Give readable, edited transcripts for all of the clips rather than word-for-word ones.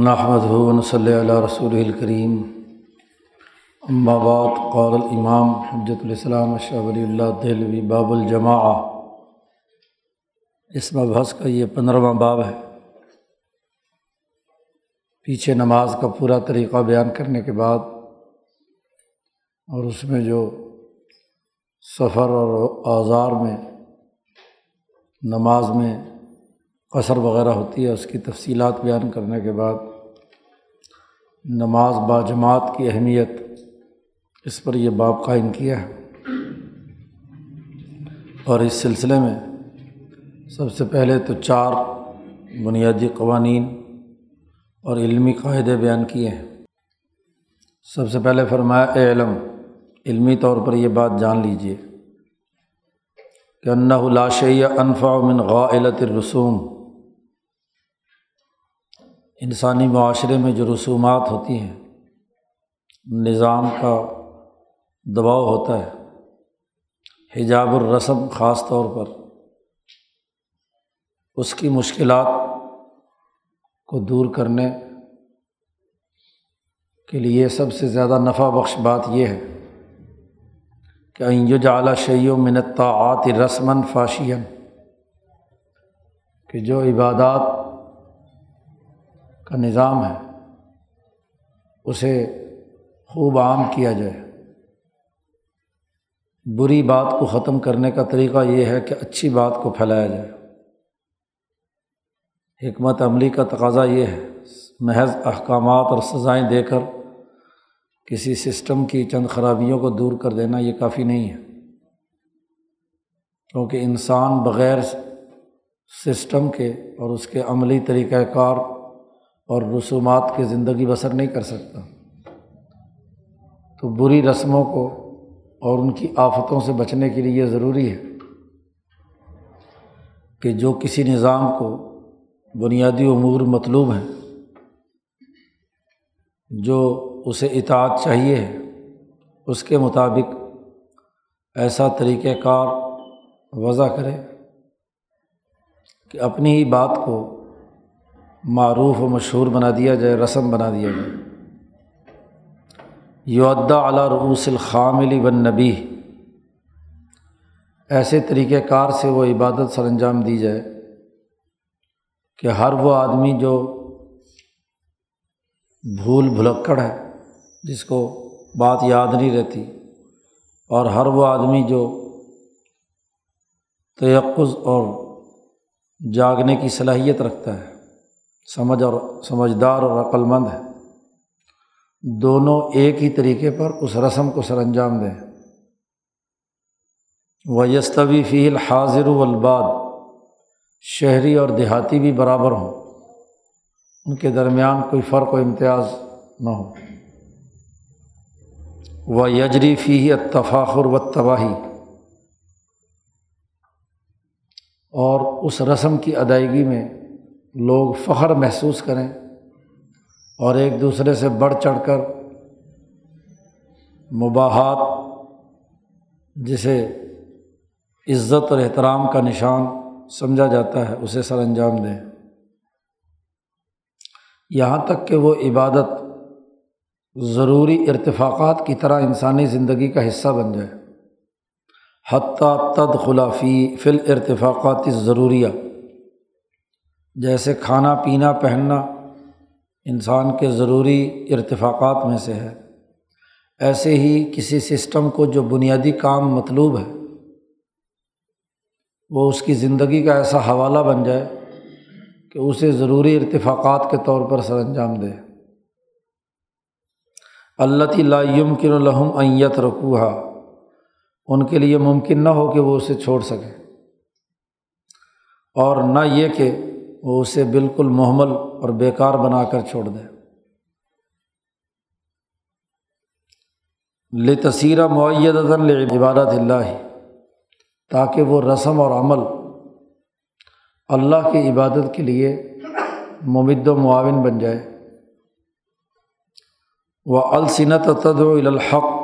نحمدہ ونصلی علی رسولہ الکریم، اما بعد، قال الامام حجت الاسلام اشہ ولی اللہ دہلوی باب الجماعہ۔ اس مبحث کا یہ 15واں باب ہے۔ پیچھے نماز کا پورا طریقہ بیان کرنے کے بعد اور اس میں جو سفر اور آزار میں نماز میں قصر وغیرہ ہوتی ہے اس کی تفصیلات بیان کرنے کے بعد نماز با جماعت کی اہمیت، اس پر یہ باب قائم کیا ہے۔ اور اس سلسلے میں سب سے پہلے تو 4 بنیادی قوانین اور علمی قاعدے بیان کیے ہیں۔ سب سے پہلے فرمایا اے علم، علمی طور پر یہ بات جان لیجیے کہ انہ لا شیء انفع من غائلۃ الرسوم، انسانی معاشرے میں جو رسومات ہوتی ہیں، نظام کا دباؤ ہوتا ہے، حجاب الرسم خاص طور پر، اس کی مشکلات کو دور کرنے کے لیے سب سے زیادہ نفع بخش بات یہ ہے کہ ان یجعل شیء من الطاعات رسما فاشیا، کہ جو عبادات کا نظام ہے اسے خوب عام کیا جائے۔ بری بات کو ختم کرنے کا طریقہ یہ ہے کہ اچھی بات کو پھیلایا جائے۔ حکمت عملی کا تقاضا یہ ہے محض احکامات اور سزائیں دے کر کسی سسٹم کی چند خرابیوں کو دور کر دینا یہ کافی نہیں ہے، کیونکہ انسان بغیر سسٹم کے اور اس کے عملی طریقہ کار اور رسومات کے زندگی بسر نہیں کر سکتا۔ تو بری رسموں کو اور ان کی آفتوں سے بچنے کے لیے یہ ضروری ہے کہ جو کسی نظام کو بنیادی امور مطلوب ہیں، جو اسے اطاعت چاہیے ہے، اس کے مطابق ایسا طریقہ کار وضع کرے کہ اپنی ہی بات کو معروف و مشہور بنا دیا جائے، رسم بنا دیا جائے۔ یؤدی علی رؤوس الخامل والنبیہ، ایسے طریقہ کار سے وہ عبادت سر انجام دی جائے کہ ہر وہ آدمی جو بھول بھلکڑ ہے، جس کو بات یاد نہیں رہتی، اور ہر وہ آدمی جو تیقظ اور جاگنے کی صلاحیت رکھتا ہے، سمجھدار اور عقل مند ہے، دونوں ایک ہی طریقے پر اس رسم کو سر انجام دیں۔ وَيَسْتَوِي فِيهِ الْحَاضِرُ وَالْبَادِ، شہری اور دیہاتی بھی برابر ہوں، ان کے درمیان کوئی فرق و امتیاز نہ ہو۔ وَيَجْرِي فِيهِ التَّفَاخُرُ وَالتَّبَاہِی، اور اس رسم کی ادائیگی میں لوگ فخر محسوس کریں اور ایک دوسرے سے بڑھ چڑھ کر مباحات، جسے عزت اور احترام کا نشان سمجھا جاتا ہے، اسے سر انجام دیں، یہاں تک کہ وہ عبادت ضروری ارتفاقات کی طرح انسانی زندگی کا حصہ بن جائے۔ حتیٰ تدخل فی الارتفاقات الضروریہ، جیسے کھانا پینا پہننا انسان کے ضروری ارتفاقات میں سے ہے، ایسے ہی کسی سسٹم کو جو بنیادی کام مطلوب ہے وہ اس کی زندگی کا ایسا حوالہ بن جائے کہ اسے ضروری ارتفاقات کے طور پر سر انجام دے۔ اللتی لا یمکن لہم ان یترکوہا، ان کے لیے ممکن نہ ہو کہ وہ اسے چھوڑ سکیں، اور نہ یہ کہ وہ اسے بالکل مہمل اور بیکار بنا کر چھوڑ دیں۔ لتصیر مؤیدۃ لعبادۃ اللہ، تاکہ وہ رسم اور عمل اللہ کی عبادت کے لیے ممد و معاون بن جائے۔ وَأَلْسِنَةٌ تَدْعُو إِلَى الْحَقِّ،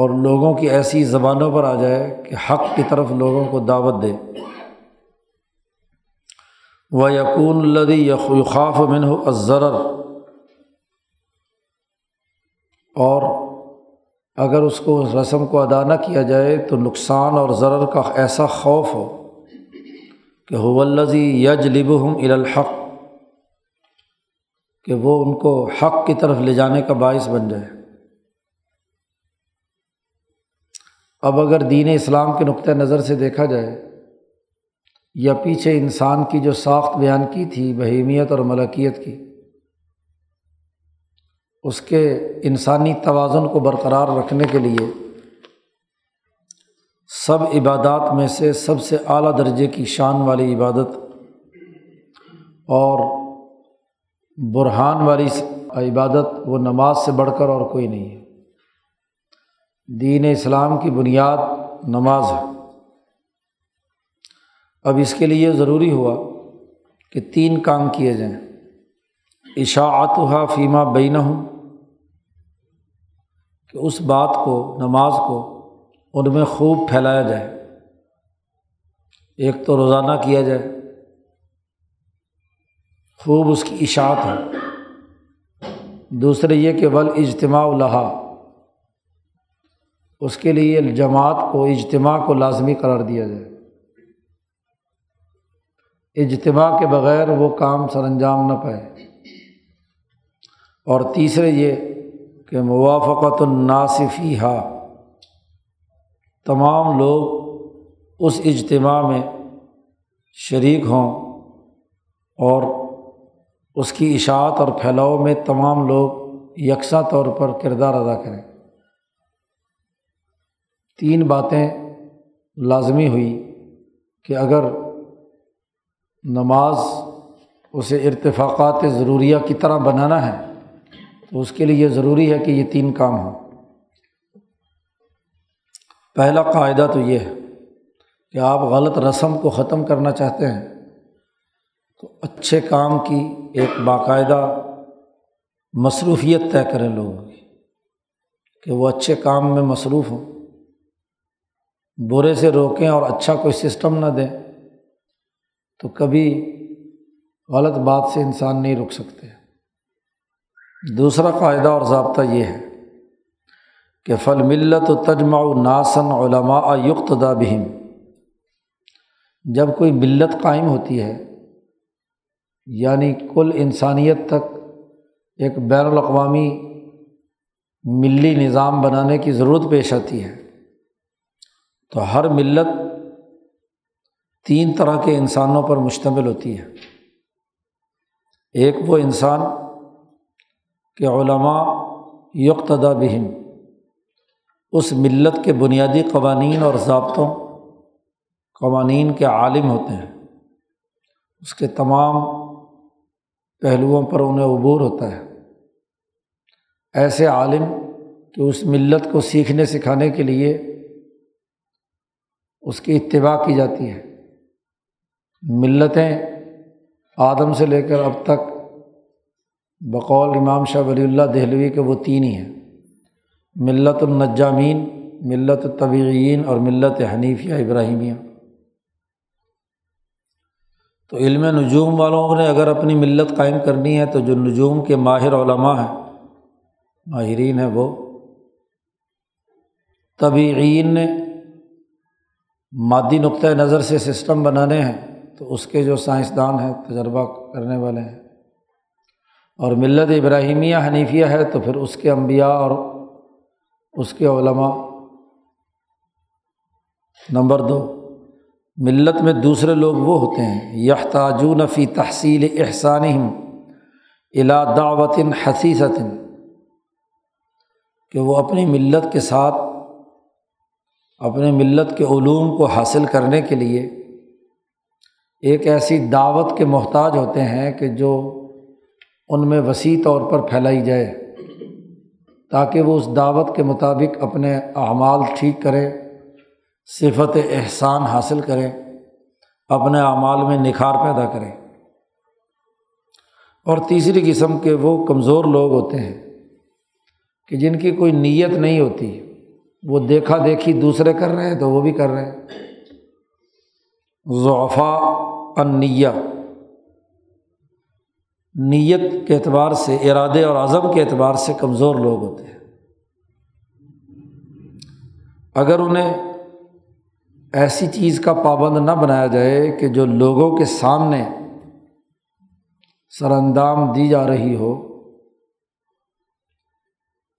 اور لوگوں کی ایسی زبانوں پر آ جائے کہ حق کی طرف لوگوں کو دعوت دے۔ وَيَكُونُ الَّذِي يَخَافُ مِنْهُ الضَّرَرَ، اور اگر اس کو رسم کو ادا نہ کیا جائے تو نقصان اور ضرر کا ایسا خوف ہو کہ هُوَ الَّذِي يَجْلِبُهُمْ إِلَى الْحَقِّ، کہ وہ ان کو حق کی طرف لے جانے کا باعث بن جائے۔ اب اگر دین اسلام کے نقطہ نظر سے دیکھا جائے، یا پیچھے انسان کی جو ساخت بیان کی تھی بہیمیت اور ملکیت کی، اس کے انسانی توازن کو برقرار رکھنے کے لیے سب عبادات میں سے سب سے اعلیٰ درجے کی شان والی عبادت اور برہان والی عبادت وہ نماز سے بڑھ کر اور کوئی نہیں ہے۔ دین اسلام کی بنیاد نماز ہے۔ اب اس کے لیے ضروری ہوا کہ تین کام کیے جائیں، اشاعتها فیما بینہم، کہ اس بات کو، نماز کو ان میں خوب پھیلایا جائے۔ ایک تو روزانہ کیا جائے، خوب اس کی اشاعت ہے۔ دوسرے یہ کہ والاجتماع لہا، اس کے لیے جماعت کو، اجتماع کو لازمی قرار دیا جائے۔ اجتماع کے بغیر وہ کام سر انجام نہ پائے۔ اور تیسرے یہ کہ موافقت الناس فیہا، تمام لوگ اس اجتماع میں شریک ہوں اور اس کی اشاعت اور پھیلاؤ میں تمام لوگ یکساں طور پر کردار ادا کریں۔ تین باتیں لازمی ہوئی کہ اگر نماز اسے ارتفاقات ضروریہ کی طرح بنانا ہے تو اس کے لیے ضروری ہے کہ یہ تین کام ہوں۔ پہلا قاعدہ تو یہ ہے کہ آپ غلط رسم کو ختم کرنا چاہتے ہیں تو اچھے کام کی ایک باقاعدہ مصروفیت طے کریں لوگوں کی، کہ وہ اچھے کام میں مصروف ہوں، برے سے روکیں اور اچھا کوئی سسٹم نہ دیں، تو کبھی غلط بات سے انسان نہیں رک سکتے۔ دوسرا قاعدہ اور ضابطہ یہ ہے کہ فالملت تجمع ناسا علماء یقتدی بہم، جب کوئی ملت قائم ہوتی ہے یعنی کل انسانیت تک ایک بین الاقوامی ملی نظام بنانے کی ضرورت پیش آتی ہے، تو ہر ملت تین طرح کے انسانوں پر مشتمل ہوتی ہے۔ ایک وہ انسان کہ علماء یقتدی بہم، اس ملت کے بنیادی قوانین اور ضابطوں، قوانین کے عالم ہوتے ہیں، اس کے تمام پہلوؤں پر انہیں عبور ہوتا ہے، ایسے عالم کہ اس ملت کو سیکھنے سکھانے کے لیے اس کی اتباع کی جاتی ہے۔ ملتیں آدم سے لے کر اب تک بقول امام شاہ ولی اللہ دہلوی کے وہ تین ہی ہیں، ملت النجامین، ملت الطبیعین اور ملت حنیفیہ ابراہیمیہ۔ تو علم نجوم والوں نے اگر اپنی ملت قائم کرنی ہے تو جو نجوم کے ماہر علماء ہیں، ماہرین ہیں، وہ طبیعین نے مادی نقطہ نظر سے سسٹم بنانے ہیں تو اس کے جو سائنسدان ہیں، تجربہ کرنے والے ہیں، اور ملت ابراہیمیہ حنیفیہ ہے تو پھر اس کے انبیاء اور اس کے علماء۔ نمبر دو، ملت میں دوسرے لوگ وہ ہوتے ہیں یحتاجون فی تحصیل احسانہم الی دعوت حثیثۃ، کہ وہ اپنی ملت کے ساتھ، اپنے ملت کے علوم کو حاصل کرنے کے لیے ایک ایسی دعوت کے محتاج ہوتے ہیں کہ جو ان میں وسیع طور پر پھیلائی جائے، تاکہ وہ اس دعوت کے مطابق اپنے اعمال ٹھیک کریں، صفت احسان حاصل کریں، اپنے اعمال میں نکھار پیدا کریں۔ اور تیسری قسم کے وہ کمزور لوگ ہوتے ہیں کہ جن کی کوئی نیت نہیں ہوتی، وہ دیکھا دیکھی دوسرے کر رہے ہیں تو وہ بھی کر رہے ہیں، ضعفاء النیہ، نیت کے اعتبار سے، ارادے اور عزم کے اعتبار سے کمزور لوگ ہوتے ہیں۔ اگر انہیں ایسی چیز کا پابند نہ بنایا جائے کہ جو لوگوں کے سامنے سراندام دی جا رہی ہو،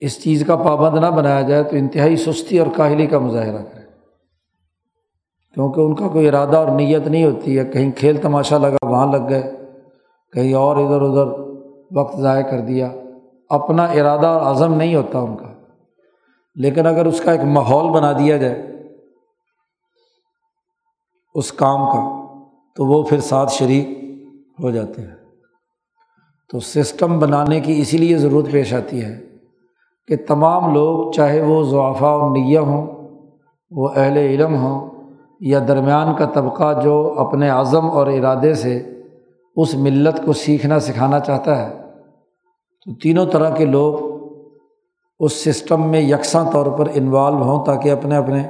اس چیز کا پابند نہ بنایا جائے تو انتہائی سستی اور کاہلی کا مظاہرہ کریں، کیونکہ ان کا کوئی ارادہ اور نیت نہیں ہوتی ہے۔ کہیں کھیل تماشا لگا وہاں لگ گئے، کہیں اور ادھر ادھر وقت ضائع کر دیا، اپنا ارادہ اور عزم نہیں ہوتا ان کا۔ لیکن اگر اس کا ایک ماحول بنا دیا جائے اس کام کا، تو وہ پھر ساتھ شریک ہو جاتے ہیں۔ تو سسٹم بنانے کی اسی لیے ضرورت پیش آتی ہے کہ تمام لوگ، چاہے وہ ضعفاء النیہ ہوں، وہ اہل علم ہوں، یا درمیان کا طبقہ جو اپنے عزم اور ارادے سے اس ملت کو سیکھنا سکھانا چاہتا ہے، تو تینوں طرح کے لوگ اس سسٹم میں یکساں طور پر انوالو ہوں، تاکہ اپنے اپنے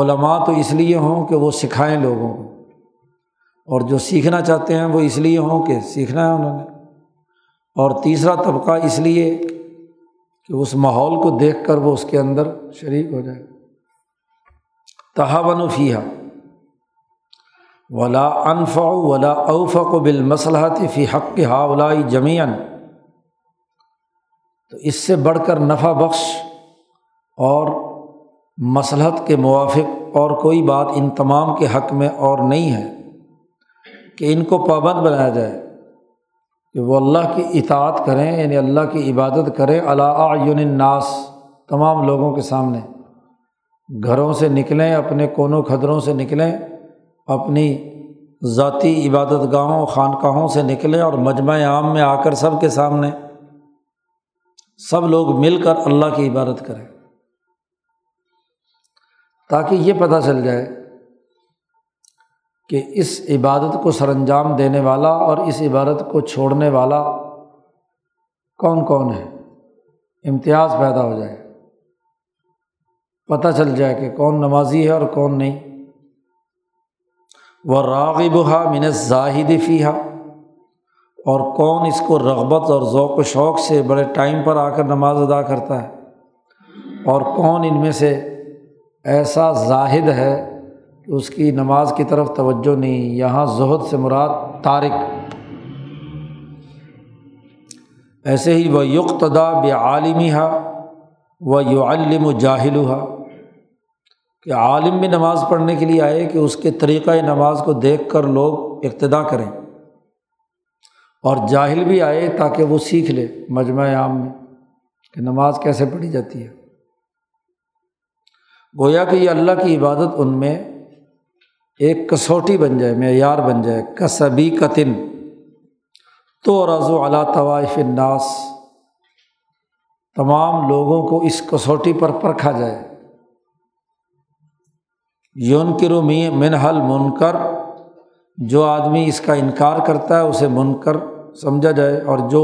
علماء تو اس لیے ہوں کہ وہ سکھائیں لوگوں کو، اور جو سیکھنا چاہتے ہیں وہ اس لیے ہوں کہ سیکھنا ہے انہوں نے، اور تیسرا طبقہ اس لیے کہ اس ماحول کو دیکھ کر وہ اس کے اندر شریک ہو جائے۔ تہاونوا فیہا ولا انفع ولا اوفق بالمصلحۃ فی حق ہؤلاء جميعا، تو اس سے بڑھ کر نفع بخش اور مصلحت کے موافق اور کوئی بات ان تمام کے حق میں اور نہیں ہے کہ ان کو پابند بنایا جائے کہ وہ اللہ کی اطاعت کریں، یعنی اللہ کی عبادت کریں، علی اعین الناس، تمام لوگوں کے سامنے۔ گھروں سے نکلیں، اپنے کونوں کھدروں سے نکلیں، اپنی ذاتی عبادت گاہوں خانقاہوں سے نکلیں، اور مجمع عام میں آ کر سب کے سامنے سب لوگ مل کر اللہ کی عبادت کریں، تاکہ یہ پتہ چل جائے کہ اس عبادت کو سر انجام دینے والا اور اس عبادت کو چھوڑنے والا کون کون ہے، امتیاز پیدا ہو جائے، پتہ چل جائے کہ کون نمازی ہے اور کون نہیں۔ وَالرَّاغِبُهَا مِنَ الزَّاهِدِ فِيهَا، اور کون اس کو رغبت اور ذوق و شوق سے بڑے ٹائم پر آ کر نماز ادا کرتا ہے، اور کون ان میں سے ایسا زاہد ہے کہ اس کی نماز کی طرف توجہ نہیں۔ یہاں زہد سے مراد تارک۔ ایسے ہی وَيُقْتَدَى بِعَالِمِهَا وَيُعَلِّمُ جَاهِلُهَا، کہ عالم بھی نماز پڑھنے کے لیے آئے کہ اس کے طریقہ نماز کو دیکھ کر لوگ اقتداء کریں، اور جاہل بھی آئے تاکہ وہ سیکھ لے مجمع عام میں کہ نماز کیسے پڑھی جاتی ہے۔ گویا کہ یہ اللہ کی عبادت ان میں ایک کسوٹی بن جائے، معیار بن جائے۔ کسبیقتن تو رضو علی طوائف الناس، تمام لوگوں کو اس کسوٹی پر پرکھا جائے۔ یونکر منہ المنکر، جو آدمی اس کا انکار کرتا ہے اسے منکر سمجھا جائے، اور جو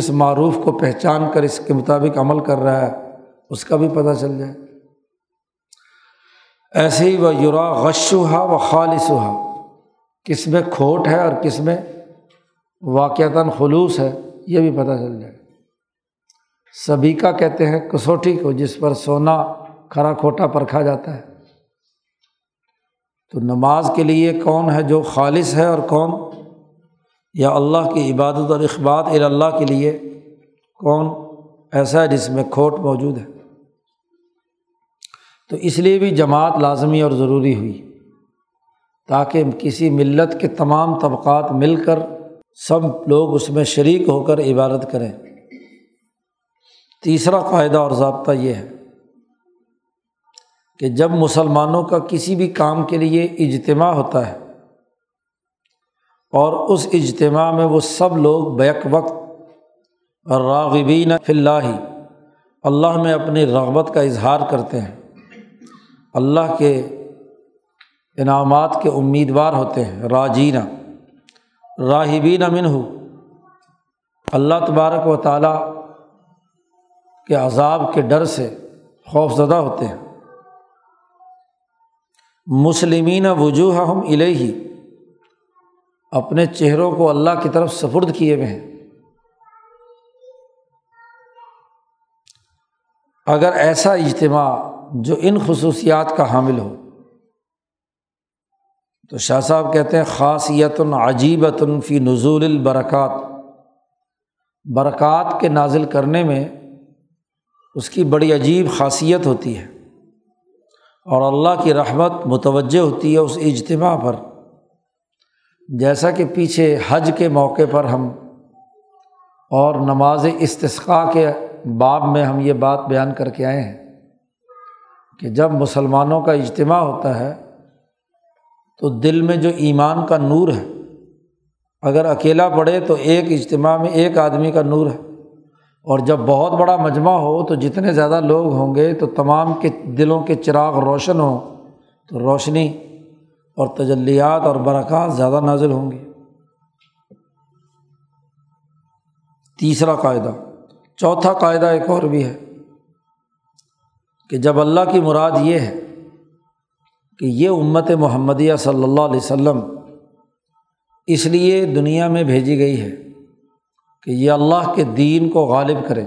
اس معروف کو پہچان کر اس کے مطابق عمل کر رہا ہے اس کا بھی پتہ چل جائے۔ ایسے ہی وَیُرَا غَشُّهَا وَخَالِصُهَا، کس میں کھوٹ ہے اور کس میں واقعتاً خلوص ہے، یہ بھی پتہ چل جائے۔ سبیکہ کہتے ہیں کسوٹی کو جس پر سونا کھرا کھوٹا پرکھا جاتا ہے۔ تو نماز کے لیے کون ہے جو خالص ہے اور کون، یا اللہ کی عبادت اور اخبات الی اللہ کے لیے کون ایسا ہے جس میں کھوٹ موجود ہے۔ تو اس لیے بھی جماعت لازمی اور ضروری ہوئی، تاکہ کسی ملت کے تمام طبقات مل کر سب لوگ اس میں شریک ہو کر عبادت کریں۔ تیسرا قاعدہ اور ضابطہ یہ ہے کہ جب مسلمانوں کا کسی بھی کام کے لیے اجتماع ہوتا ہے، اور اس اجتماع میں وہ سب لوگ بیک وقت راغبین فی اللہ، اللہ میں اپنی رغبت کا اظہار کرتے ہیں، اللہ کے انعامات کے امیدوار ہوتے ہیں، راجینہ راہبین منہ، اللہ تبارک و تعالیٰ کے عذاب کے ڈر سے خوف زدہ ہوتے ہیں۔ مسلمین وجوہہم الیہ، اپنے چہروں کو اللہ کی طرف سپرد کیے ہوئے ہیں۔ اگر ایسا اجتماع جو ان خصوصیات کا حامل ہو تو شاہ صاحب کہتے ہیں خاصیت عجیبۃ فی نزول البرکات، برکات کے نازل کرنے میں اس کی بڑی عجیب خاصیت ہوتی ہے، اور اللہ کی رحمت متوجہ ہوتی ہے اس اجتماع پر، جیسا کہ پیچھے حج کے موقع پر ہم اور نماز استسقاء کے باب میں ہم یہ بات بیان کر کے آئے ہیں کہ جب مسلمانوں کا اجتماع ہوتا ہے تو دل میں جو ایمان کا نور ہے، اگر اکیلا پڑے تو ایک اجتماع میں ایک آدمی کا نور ہے، اور جب بہت بڑا مجمع ہو تو جتنے زیادہ لوگ ہوں گے تو تمام کے دلوں کے چراغ روشن ہوں تو روشنی اور تجلیات اور برکات زیادہ نازل ہوں گی۔ تیسرا قاعدہ۔ چوتھا قاعدہ ایک اور بھی ہے کہ جب اللہ کی مراد یہ ہے کہ یہ امت محمدیہ صلی اللہ علیہ وسلم اس لیے دنیا میں بھیجی گئی ہے کہ یہ اللہ کے دین کو غالب کرے،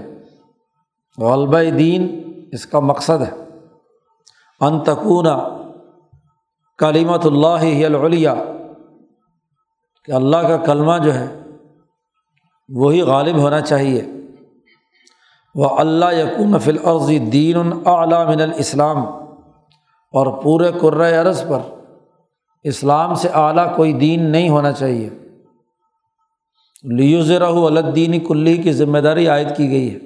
غلبہ دین اس کا مقصد ہے۔ ان تکون کلمۃ اللہ ہی العلیٰ، کہ اللہ کا کلمہ جو ہے وہی غالب ہونا چاہیے۔ وَأَلَّا يَكُونَ فِي الْأَرْضِ دِينٌ أَعْلَىٰ مِنَ الْإِسْلَامِ، اور پورے کرۂ ارض پر اسلام سے اعلیٰ کوئی دین نہیں ہونا چاہیے۔ لِيُظْهِرَهُ عَلَى الدِّينِ كُلِّهِ کی ذمہ داری عائد کی گئی ہے۔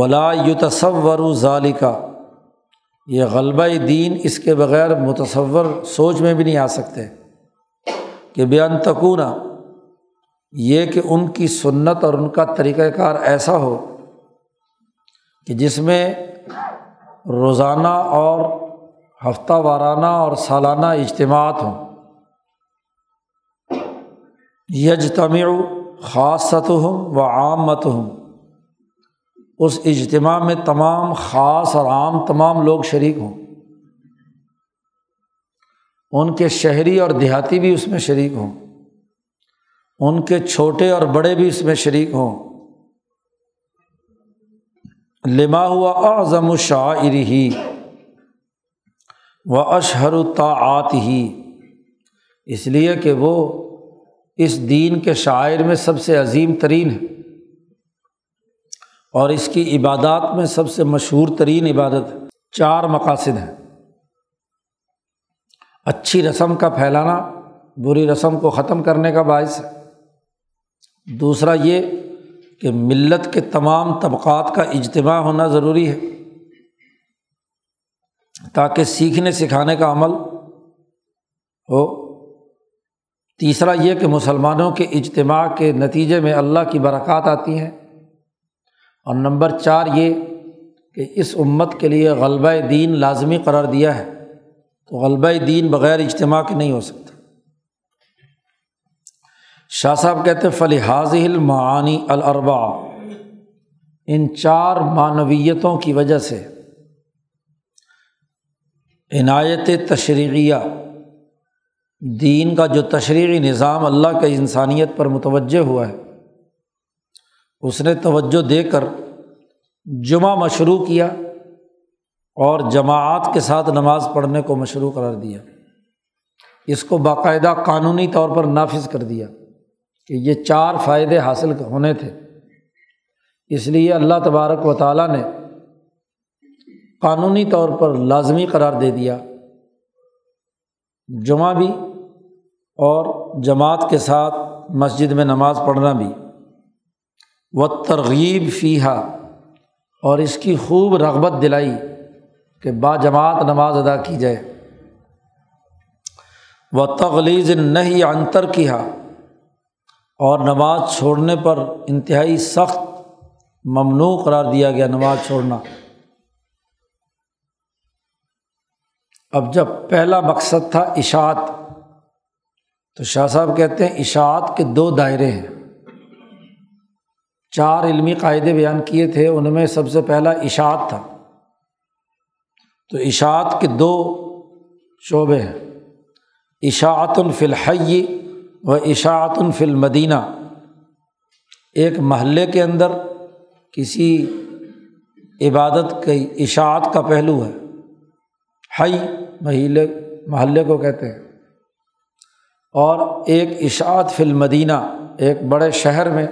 وَلَا يُتَصَوَّرُ ذَلِكَ، یہ غلبہ دین اس کے بغیر متصور سوچ میں بھی نہیں آ سکتے کہ بِأَن تَكُونَ، یہ کہ ان کی سنت اور ان کا طریقہ کار ایسا ہو کہ جس میں روزانہ اور ہفتہ وارانہ اور سالانہ اجتماعات ہوں۔ یجتمع خاصتہم و عامتہم، اس اجتماع میں تمام خاص اور عام تمام لوگ شریک ہوں، ان کے شہری اور دیہاتی بھی اس میں شریک ہوں، ان کے چھوٹے اور بڑے بھی اس میں شریک ہوں۔ لما ہوا اعظم شعائرہ و اشہر طاعاتہ، اس لیے کہ وہ اس دین کے شاعر میں سب سے عظیم ترین ہے اور اس کی عبادات میں سب سے مشہور ترین عبادت ہے۔ چار مقاصد ہیں: اچھی رسم کا پھیلانا بری رسم کو ختم کرنے کا باعث ہے، دوسرا یہ کہ ملت کے تمام طبقات کا اجتماع ہونا ضروری ہے تاکہ سیکھنے سکھانے کا عمل ہو، تیسرا یہ کہ مسلمانوں کے اجتماع کے نتیجے میں اللہ کی برکات آتی ہیں، اور نمبر چار یہ کہ اس امت کے لیے غلبہ دین لازمی قرار دیا ہے، تو غلبہ دین بغیر اجتماع کے نہیں ہو سکتا۔ شاہ صاحب کہتے ہیں فَلِحَاذِهِ الْمَعَانِي الْأَرْبَعَةِ، ان چار معنویتوں کی وجہ سے عنایت تشریعیہ، دین کا جو تشریعی نظام اللہ کا انسانیت پر متوجہ ہوا ہے، اس نے توجہ دے کر جمعہ مشروع کیا اور جماعت کے ساتھ نماز پڑھنے کو مشروع قرار دیا، اس کو باقاعدہ قانونی طور پر نافذ کر دیا کہ یہ چار فائدے حاصل ہونے تھے، اس لیے اللہ تبارک و تعالیٰ نے قانونی طور پر لازمی قرار دے دیا جمعہ بھی اور جماعت کے ساتھ مسجد میں نماز پڑھنا بھی۔ وَالتَّرْغِیبِ فِیہا، اور اس کی خوب رغبت دلائی کہ با جماعت نماز ادا کی جائے۔ وَتَغْلِیظِ النَّہی عَن تَرْکِہا، اور نماز چھوڑنے پر انتہائی سخت ممنوع قرار دیا گیا نماز چھوڑنا۔ اب جب پہلا مقصد تھا اشاعت، تو شاہ صاحب کہتے ہیں اشاعت کے دو دائرے ہیں۔ چار علمی قاعدے بیان کیے تھے، ان میں سب سے پہلا اشاعت تھا، تو اشاعت کے دو شعبے ہیں، اشاعت فی الحی و اشاعت فی المدینہ، ایک محلے کے اندر کسی عبادت کی اشاعت کا پہلو ہے۔ حی محلے کو کہتے ہیں، اور ایک اشاعت فی المدینہ، ایک بڑے شہر میں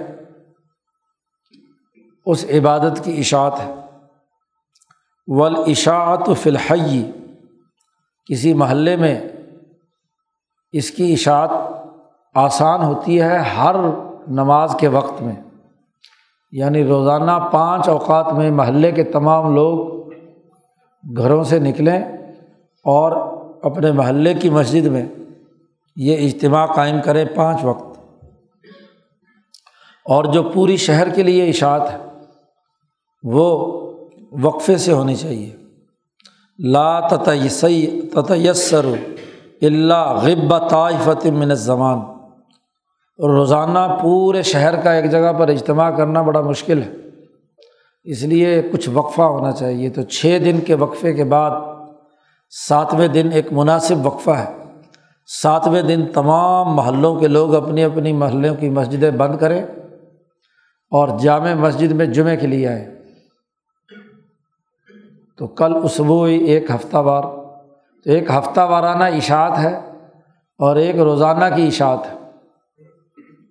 اس عبادت کی اشاعت ہے۔ والاشاعت فی الحی، کسی محلے میں اس کی اشاعت آسان ہوتی ہے ہر نماز کے وقت میں، یعنی روزانہ 5 اوقات میں محلے کے تمام لوگ گھروں سے نکلیں اور اپنے محلے کی مسجد میں یہ اجتماع قائم کریں 5 وقت، اور جو پوری شہر کے لیے اشاعت ہے وہ وقفے سے ہونی چاہیے۔ لا تتیسر الا غب طائفۃ من الزمان، روزانہ پورے شہر کا ایک جگہ پر اجتماع کرنا بڑا مشکل ہے، اس لیے کچھ وقفہ ہونا چاہیے۔ تو 6 دن کے وقفے کے بعد 7ویں دن ایک مناسب وقفہ ہے۔ 7ویں دن تمام محلوں کے لوگ اپنی اپنی محلوں کی مسجدیں بند کریں اور جامع مسجد میں جمعے کے لیے آئیں۔ تو کل اسبوعی، ایک ہفتہ وار، تو ایک ہفتہ وارانہ اشاعت ہے اور ایک روزانہ کی اشاعت ہے،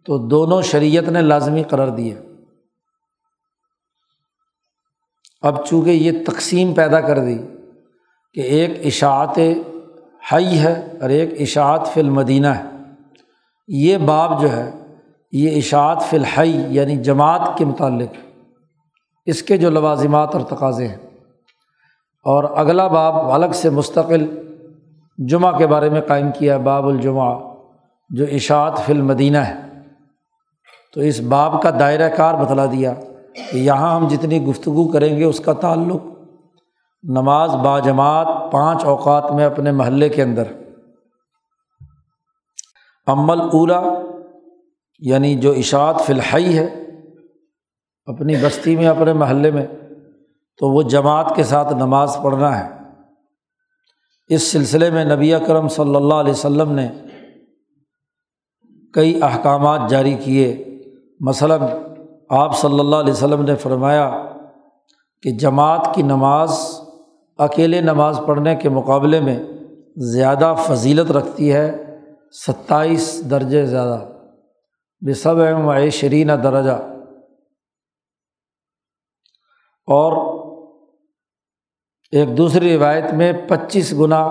تو دونوں شریعت نے لازمی قرار دیے۔ اب چونکہ یہ تقسیم پیدا کر دی کہ ایک اشاعت حی ہے اور ایک اشاعت فی المدینہ ہے، یہ باب جو ہے یہ اشاعت فی الحی یعنی جماعت کے متعلق، اس کے جو لوازمات اور تقاضے ہیں، اور اگلا باب الگ سے مستقل جمعہ کے بارے میں قائم کیا، باب الجمعہ، جو اشاعت فی المدینہ ہے۔ تو اس باب کا دائرہ کار بتلا دیا کہ یہاں ہم جتنی گفتگو کریں گے اس کا تعلق نماز باجماعت 5 اوقات میں اپنے محلے کے اندر۔ اما الاولى یعنی جو اشاعت فی الحی ہے اپنی بستی میں اپنے محلے میں، تو وہ جماعت کے ساتھ نماز پڑھنا ہے۔ اس سلسلے میں نبی اکرم صلی اللہ علیہ وسلم نے کئی احکامات جاری کیے۔ مثلاً آپ صلی اللہ علیہ وسلم نے فرمایا کہ جماعت کی نماز اکیلے نماز پڑھنے کے مقابلے میں زیادہ فضیلت رکھتی ہے، 27 درجے زیادہ، ب27 درجہ، اور ایک دوسری روایت میں 25 گنا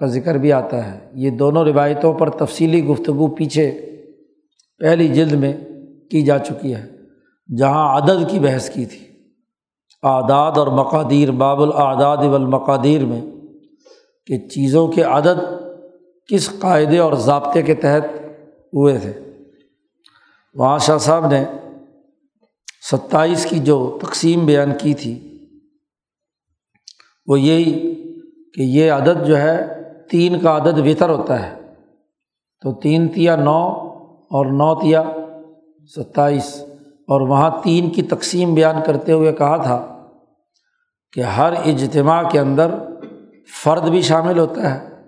کا ذکر بھی آتا ہے۔ یہ دونوں روایتوں پر تفصیلی گفتگو پیچھے پہلی جلد میں کی جا چکی ہے، جہاں عدد کی بحث کی تھی، اعداد اور مقادیر، باب الاعداد والمقادیر میں، کہ چیزوں کے عدد کس قاعدے اور ضابطے کے تحت ہوئے تھے۔ وہاں شاہ صاحب نے 27 کی جو تقسیم بیان کی تھی وہ یہی کہ یہ عدد جو ہے 3 کا عدد وتر ہوتا ہے، تو 3 تیا 9 اور 9 تیا 27، اور وہاں 3 کی تقسیم بیان کرتے ہوئے کہا تھا کہ ہر اجتماع کے اندر فرد بھی شامل ہوتا ہے،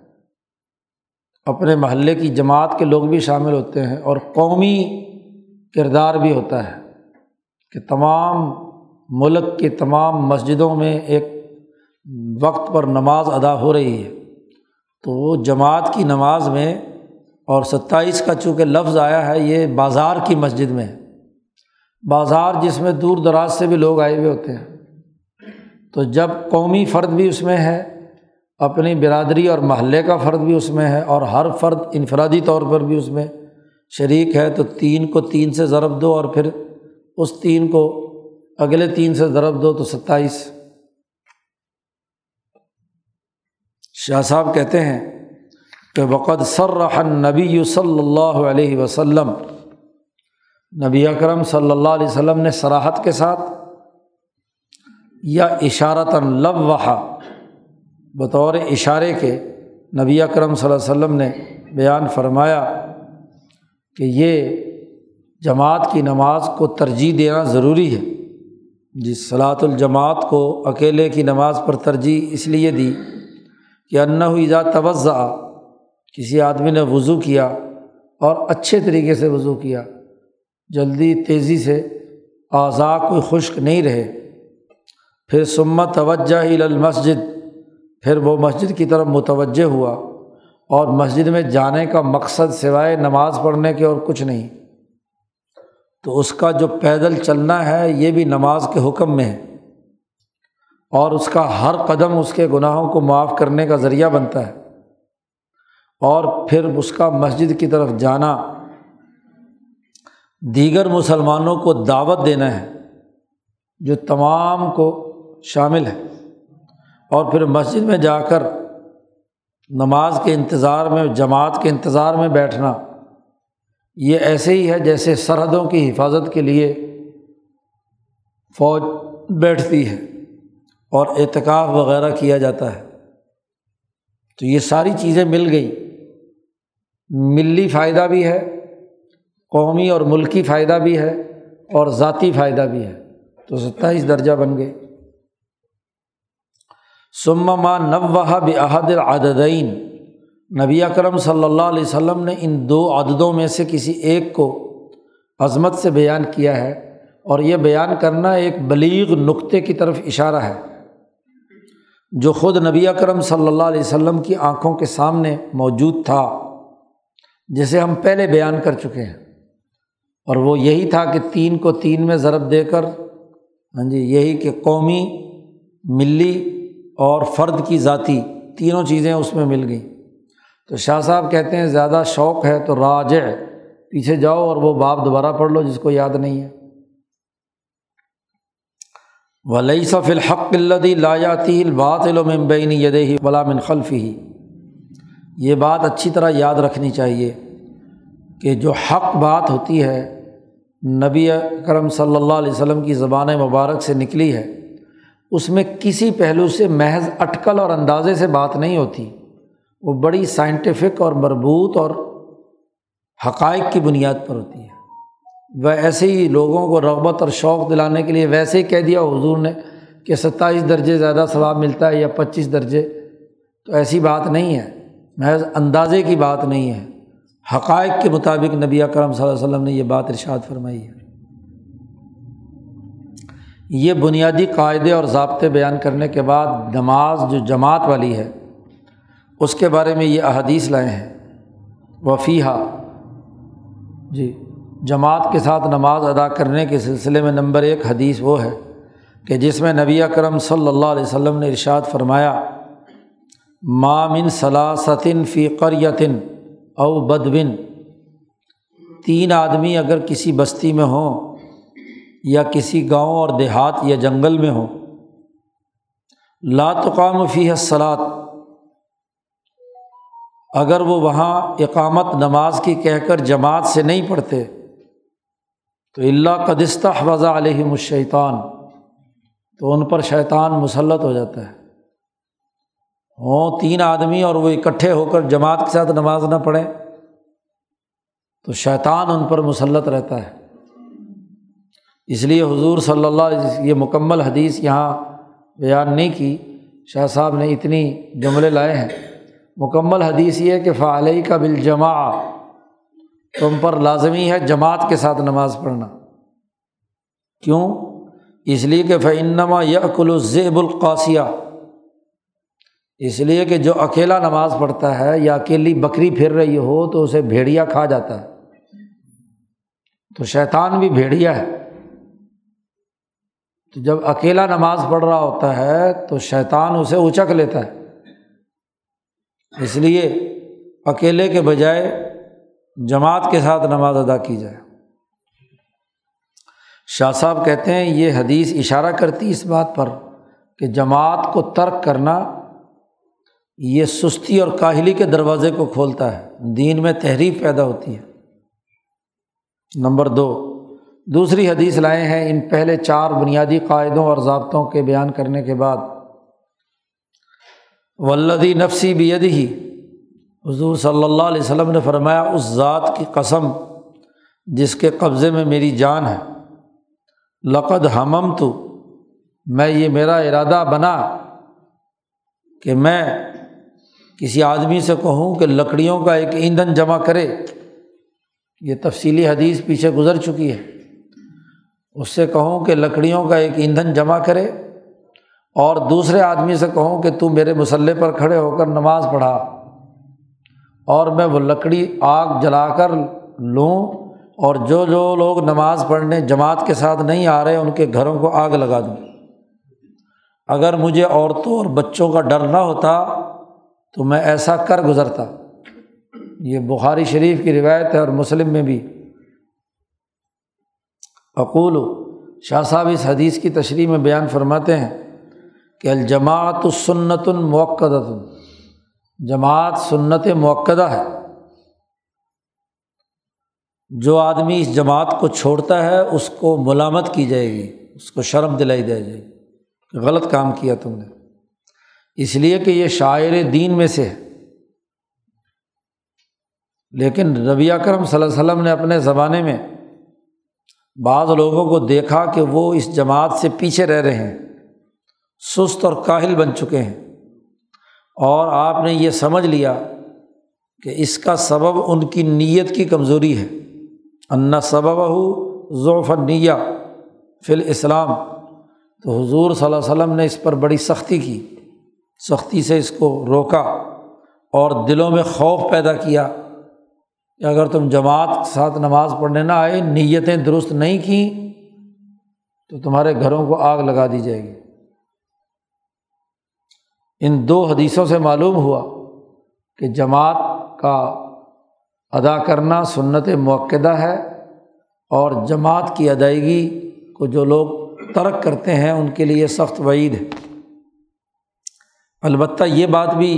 اپنے محلے کی جماعت کے لوگ بھی شامل ہوتے ہیں، اور قومی کردار بھی ہوتا ہے کہ تمام ملک کے تمام مسجدوں میں ایک وقت پر نماز ادا ہو رہی ہے۔ تو وہ جماعت کی نماز میں، اور 27 کا چونکہ لفظ آیا ہے یہ بازار کی مسجد میں ہے، بازار جس میں دور دراز سے بھی لوگ آئے ہوئے ہوتے ہیں، تو جب قومی فرد بھی اس میں ہے، اپنی برادری اور محلے کا فرد بھی اس میں ہے، اور ہر فرد انفرادی طور پر بھی اس میں شریک ہے، تو 3 کو 3 سے ضرب دو اور پھر اس 3 کو اگلے 3 سے ضرب دو، تو 27۔ شاہ صاحب کہتے ہیں کہ وقد صرح النبی صلی اللہ علیہ وسلم، نبی اکرم صلی اللہ علیہ وسلم نے صراحت کے ساتھ یا اشارتاً لوحا، بطور اشارے کے نبی اکرم صلی اللہ علیہ وسلم نے بیان فرمایا کہ یہ جماعت کی نماز کو ترجیح دینا ضروری ہے۔ جس صلاۃ الجماعت کو اکیلے کی نماز پر ترجیح اس لیے دی کہ انہ اذا توضع، کسی آدمی نے وضو کیا اور اچھے طریقے سے وضو کیا، جلدی تیزی سے، اعضاء کوئی خشک نہیں رہے، پھر ثم توجہ الی المسجد، پھر وہ مسجد کی طرف متوجہ ہوا، اور مسجد میں جانے کا مقصد سوائے نماز پڑھنے کے اور کچھ نہیں، تو اس کا جو پیدل چلنا ہے یہ بھی نماز کے حکم میں ہے، اور اس کا ہر قدم اس کے گناہوں کو معاف کرنے کا ذریعہ بنتا ہے، اور پھر اس کا مسجد کی طرف جانا دیگر مسلمانوں کو دعوت دینا ہے جو تمام کو شامل ہے، اور پھر مسجد میں جا کر نماز کے انتظار میں، جماعت کے انتظار میں بیٹھنا، یہ ایسے ہی ہے جیسے سرحدوں کی حفاظت کے لیے فوج بیٹھتی ہے اور اعتکاف وغیرہ کیا جاتا ہے۔ تو یہ ساری چیزیں مل گئی، ملی فائدہ بھی ہے، قومی اور ملکی فائدہ بھی ہے، اور ذاتی فائدہ بھی ہے، تو 27 درجہ بن گئے۔ ثم ما نوّہ بأحد العددین، نبی اکرم صلی اللہ علیہ وسلم نے ان دو عددوں میں سے کسی ایک کو عظمت سے بیان کیا ہے، اور یہ بیان کرنا ایک بلیغ نقطے کی طرف اشارہ ہے جو خود نبی اکرم صلی اللہ علیہ وسلم کی آنکھوں کے سامنے موجود تھا، جسے ہم پہلے بیان کر چکے ہیں، اور وہ یہی تھا کہ 3 کو 3 میں ضرب دے کر، یہی کہ قومی، ملی اور فرد کی ذاتی، تینوں چیزیں اس میں مل گئیں۔ تو شاہ صاحب کہتے ہیں زیادہ شوق ہے تو راجع، پیچھے جاؤ اور وہ باب دوبارہ پڑھ لو جس کو یاد نہیں ہے۔ وَلَيْسَ فِي الْحَقِّ الَّذِي لَا يَأْتِيهِ الْبَاطِلُ مِن بَيْنِ يَدَيْهِ وَلَا مِنْ خَلْفِهِ، یہ بات اچھی طرح یاد رکھنی چاہیے کہ جو حق بات ہوتی ہے نبی اکرم صلی اللہ علیہ وسلم کی زبان مبارک سے نکلی ہے، اس میں کسی پہلو سے محض اٹکل اور اندازے سے بات نہیں ہوتی، وہ بڑی سائنٹیفک اور مربوط اور حقائق کی بنیاد پر ہوتی ہے۔ وہ ایسے ہی لوگوں کو رغبت اور شوق دلانے کے لیے ویسے ہی کہہ دیا حضور نے کہ 27 درجے زیادہ ثواب ملتا ہے یا 25 درجے، تو ایسی بات نہیں ہے، محض اندازے کی بات نہیں ہے، حقائق کے مطابق نبی اکرم صلی اللہ علیہ وسلم نے یہ بات ارشاد فرمائی ہے۔ یہ بنیادی قاعدے اور ضابطے بیان کرنے کے بعد نماز جو جماعت والی ہے اس کے بارے میں یہ احادیث لائے ہیں، وفیہا، جماعت کے ساتھ نماز ادا کرنے کے سلسلے میں نمبر 1 حدیث وہ ہے کہ جس میں نبی اکرم صلی اللہ علیہ وسلم نے ارشاد فرمایا، ما من ثلاثۃ فی قریۃ او بدو، 3 آدمی اگر کسی بستی میں ہوں یا کسی گاؤں اور دیہات یا جنگل میں ہوں، لا تقام فیہا الصلاۃ، اگر وہ وہاں اقامت نماز کی کہہ کر جماعت سے نہیں پڑھتے، تو الا قد استحوذ علیہم الشیطان، تو ان پر شیطان مسلط ہو جاتا ہے۔ ہوں 3 آدمی اور وہ اکٹھے ہو کر جماعت کے ساتھ نماز نہ پڑھیں تو شیطان ان پر مسلط رہتا ہے، اس لیے حضور صلی اللہ علیہ وسلم، یہ مکمل حدیث یہاں بیان نہیں کی، شاہ صاحب نے اتنی جملے لائے ہیں، مکمل حدیث یہ ہے کہ فعلیک بالجماع، تم پر لازمی ہے جماعت کے ساتھ نماز پڑھنا، کیوں؟ اس لیے کہ فإنما یأکل الذئب القاسیہ، اس لیے کہ جو اکیلا نماز پڑھتا ہے یا اکیلی بکری پھر رہی ہو تو اسے بھیڑیا کھا جاتا ہے، تو شیطان بھی بھیڑیا ہے، تو جب اکیلا نماز پڑھ رہا ہوتا ہے تو شیطان اسے اچک لیتا ہے، اس لیے اکیلے کے بجائے جماعت کے ساتھ نماز ادا کی جائے۔ شاہ صاحب کہتے ہیں یہ حدیث اشارہ کرتی اس بات پر کہ جماعت کو ترک کرنا یہ سستی اور کاہلی کے دروازے کو کھولتا ہے، دین میں تحریف پیدا ہوتی ہے۔ نمبر 2 دوسری حدیث لائے ہیں ان پہلے 4 بنیادی قاعدوں اور ضابطوں کے بیان کرنے کے بعد، والذی نفسی بیدہ، حضور صلی اللہ علیہ وسلم نے فرمایا اس ذات کی قسم جس کے قبضے میں میری جان ہے، لقد ہممت، میں یہ میرا ارادہ بنا کہ میں کسی آدمی سے کہوں کہ لکڑیوں کا ایک ایندھن جمع کرے، یہ تفصیلی حدیث پیچھے گزر چکی ہے، اس سے کہوں کہ لکڑیوں کا ایک ایندھن جمع کرے، اور دوسرے آدمی سے کہوں کہ تو میرے مصلے پر کھڑے ہو کر نماز پڑھا، اور میں وہ لکڑی آگ جلا کر لوں، اور جو جو لوگ نماز پڑھنے جماعت کے ساتھ نہیں آ رہے ان کے گھروں کو آگ لگا دوں۔ اگر مجھے عورتوں اور بچوں کا ڈر نہ ہوتا تو میں ایسا کر گزرتا۔ یہ بخاری شریف کی روایت ہے اور مسلم میں بھی۔ اقول، شاہ صاحب اس حدیث کی تشریح میں بیان فرماتے ہیں کہ الجماعت سنت موقدہ، جماعت سنت موقدہ ہے، جو آدمی اس جماعت کو چھوڑتا ہے اس کو ملامت کی جائے گی، اس کو شرم دلائی دی جائے گی کہ غلط کام کیا تم نے، اس لیے کہ یہ شاعر دین میں سے ہے۔ لیکن نبی اکرم صلی اللہ علیہ وسلم نے اپنے زمانے میں بعض لوگوں کو دیکھا کہ وہ اس جماعت سے پیچھے رہ رہے ہیں، سست اور کاہل بن چکے ہیں، اور آپ نے یہ سمجھ لیا کہ اس کا سبب ان کی نیت کی کمزوری ہے۔ ان سببہ ضعف النیہ فی الاسلام، تو حضور صلی اللہ علیہ وسلم نے اس پر بڑی سختی کی، سختی سے اس کو روکا اور دلوں میں خوف پیدا کیا کہ اگر تم جماعت کے ساتھ نماز پڑھنے نہ آئے، نیتیں درست نہیں کیں تو تمہارے گھروں کو آگ لگا دی جائے گی۔ ان دو حدیثوں سے معلوم ہوا کہ جماعت کا ادا کرنا سنت مؤکدہ ہے، اور جماعت کی ادائیگی کو جو لوگ ترک کرتے ہیں ان کے لیے سخت وعید ہے۔ البتہ یہ بات بھی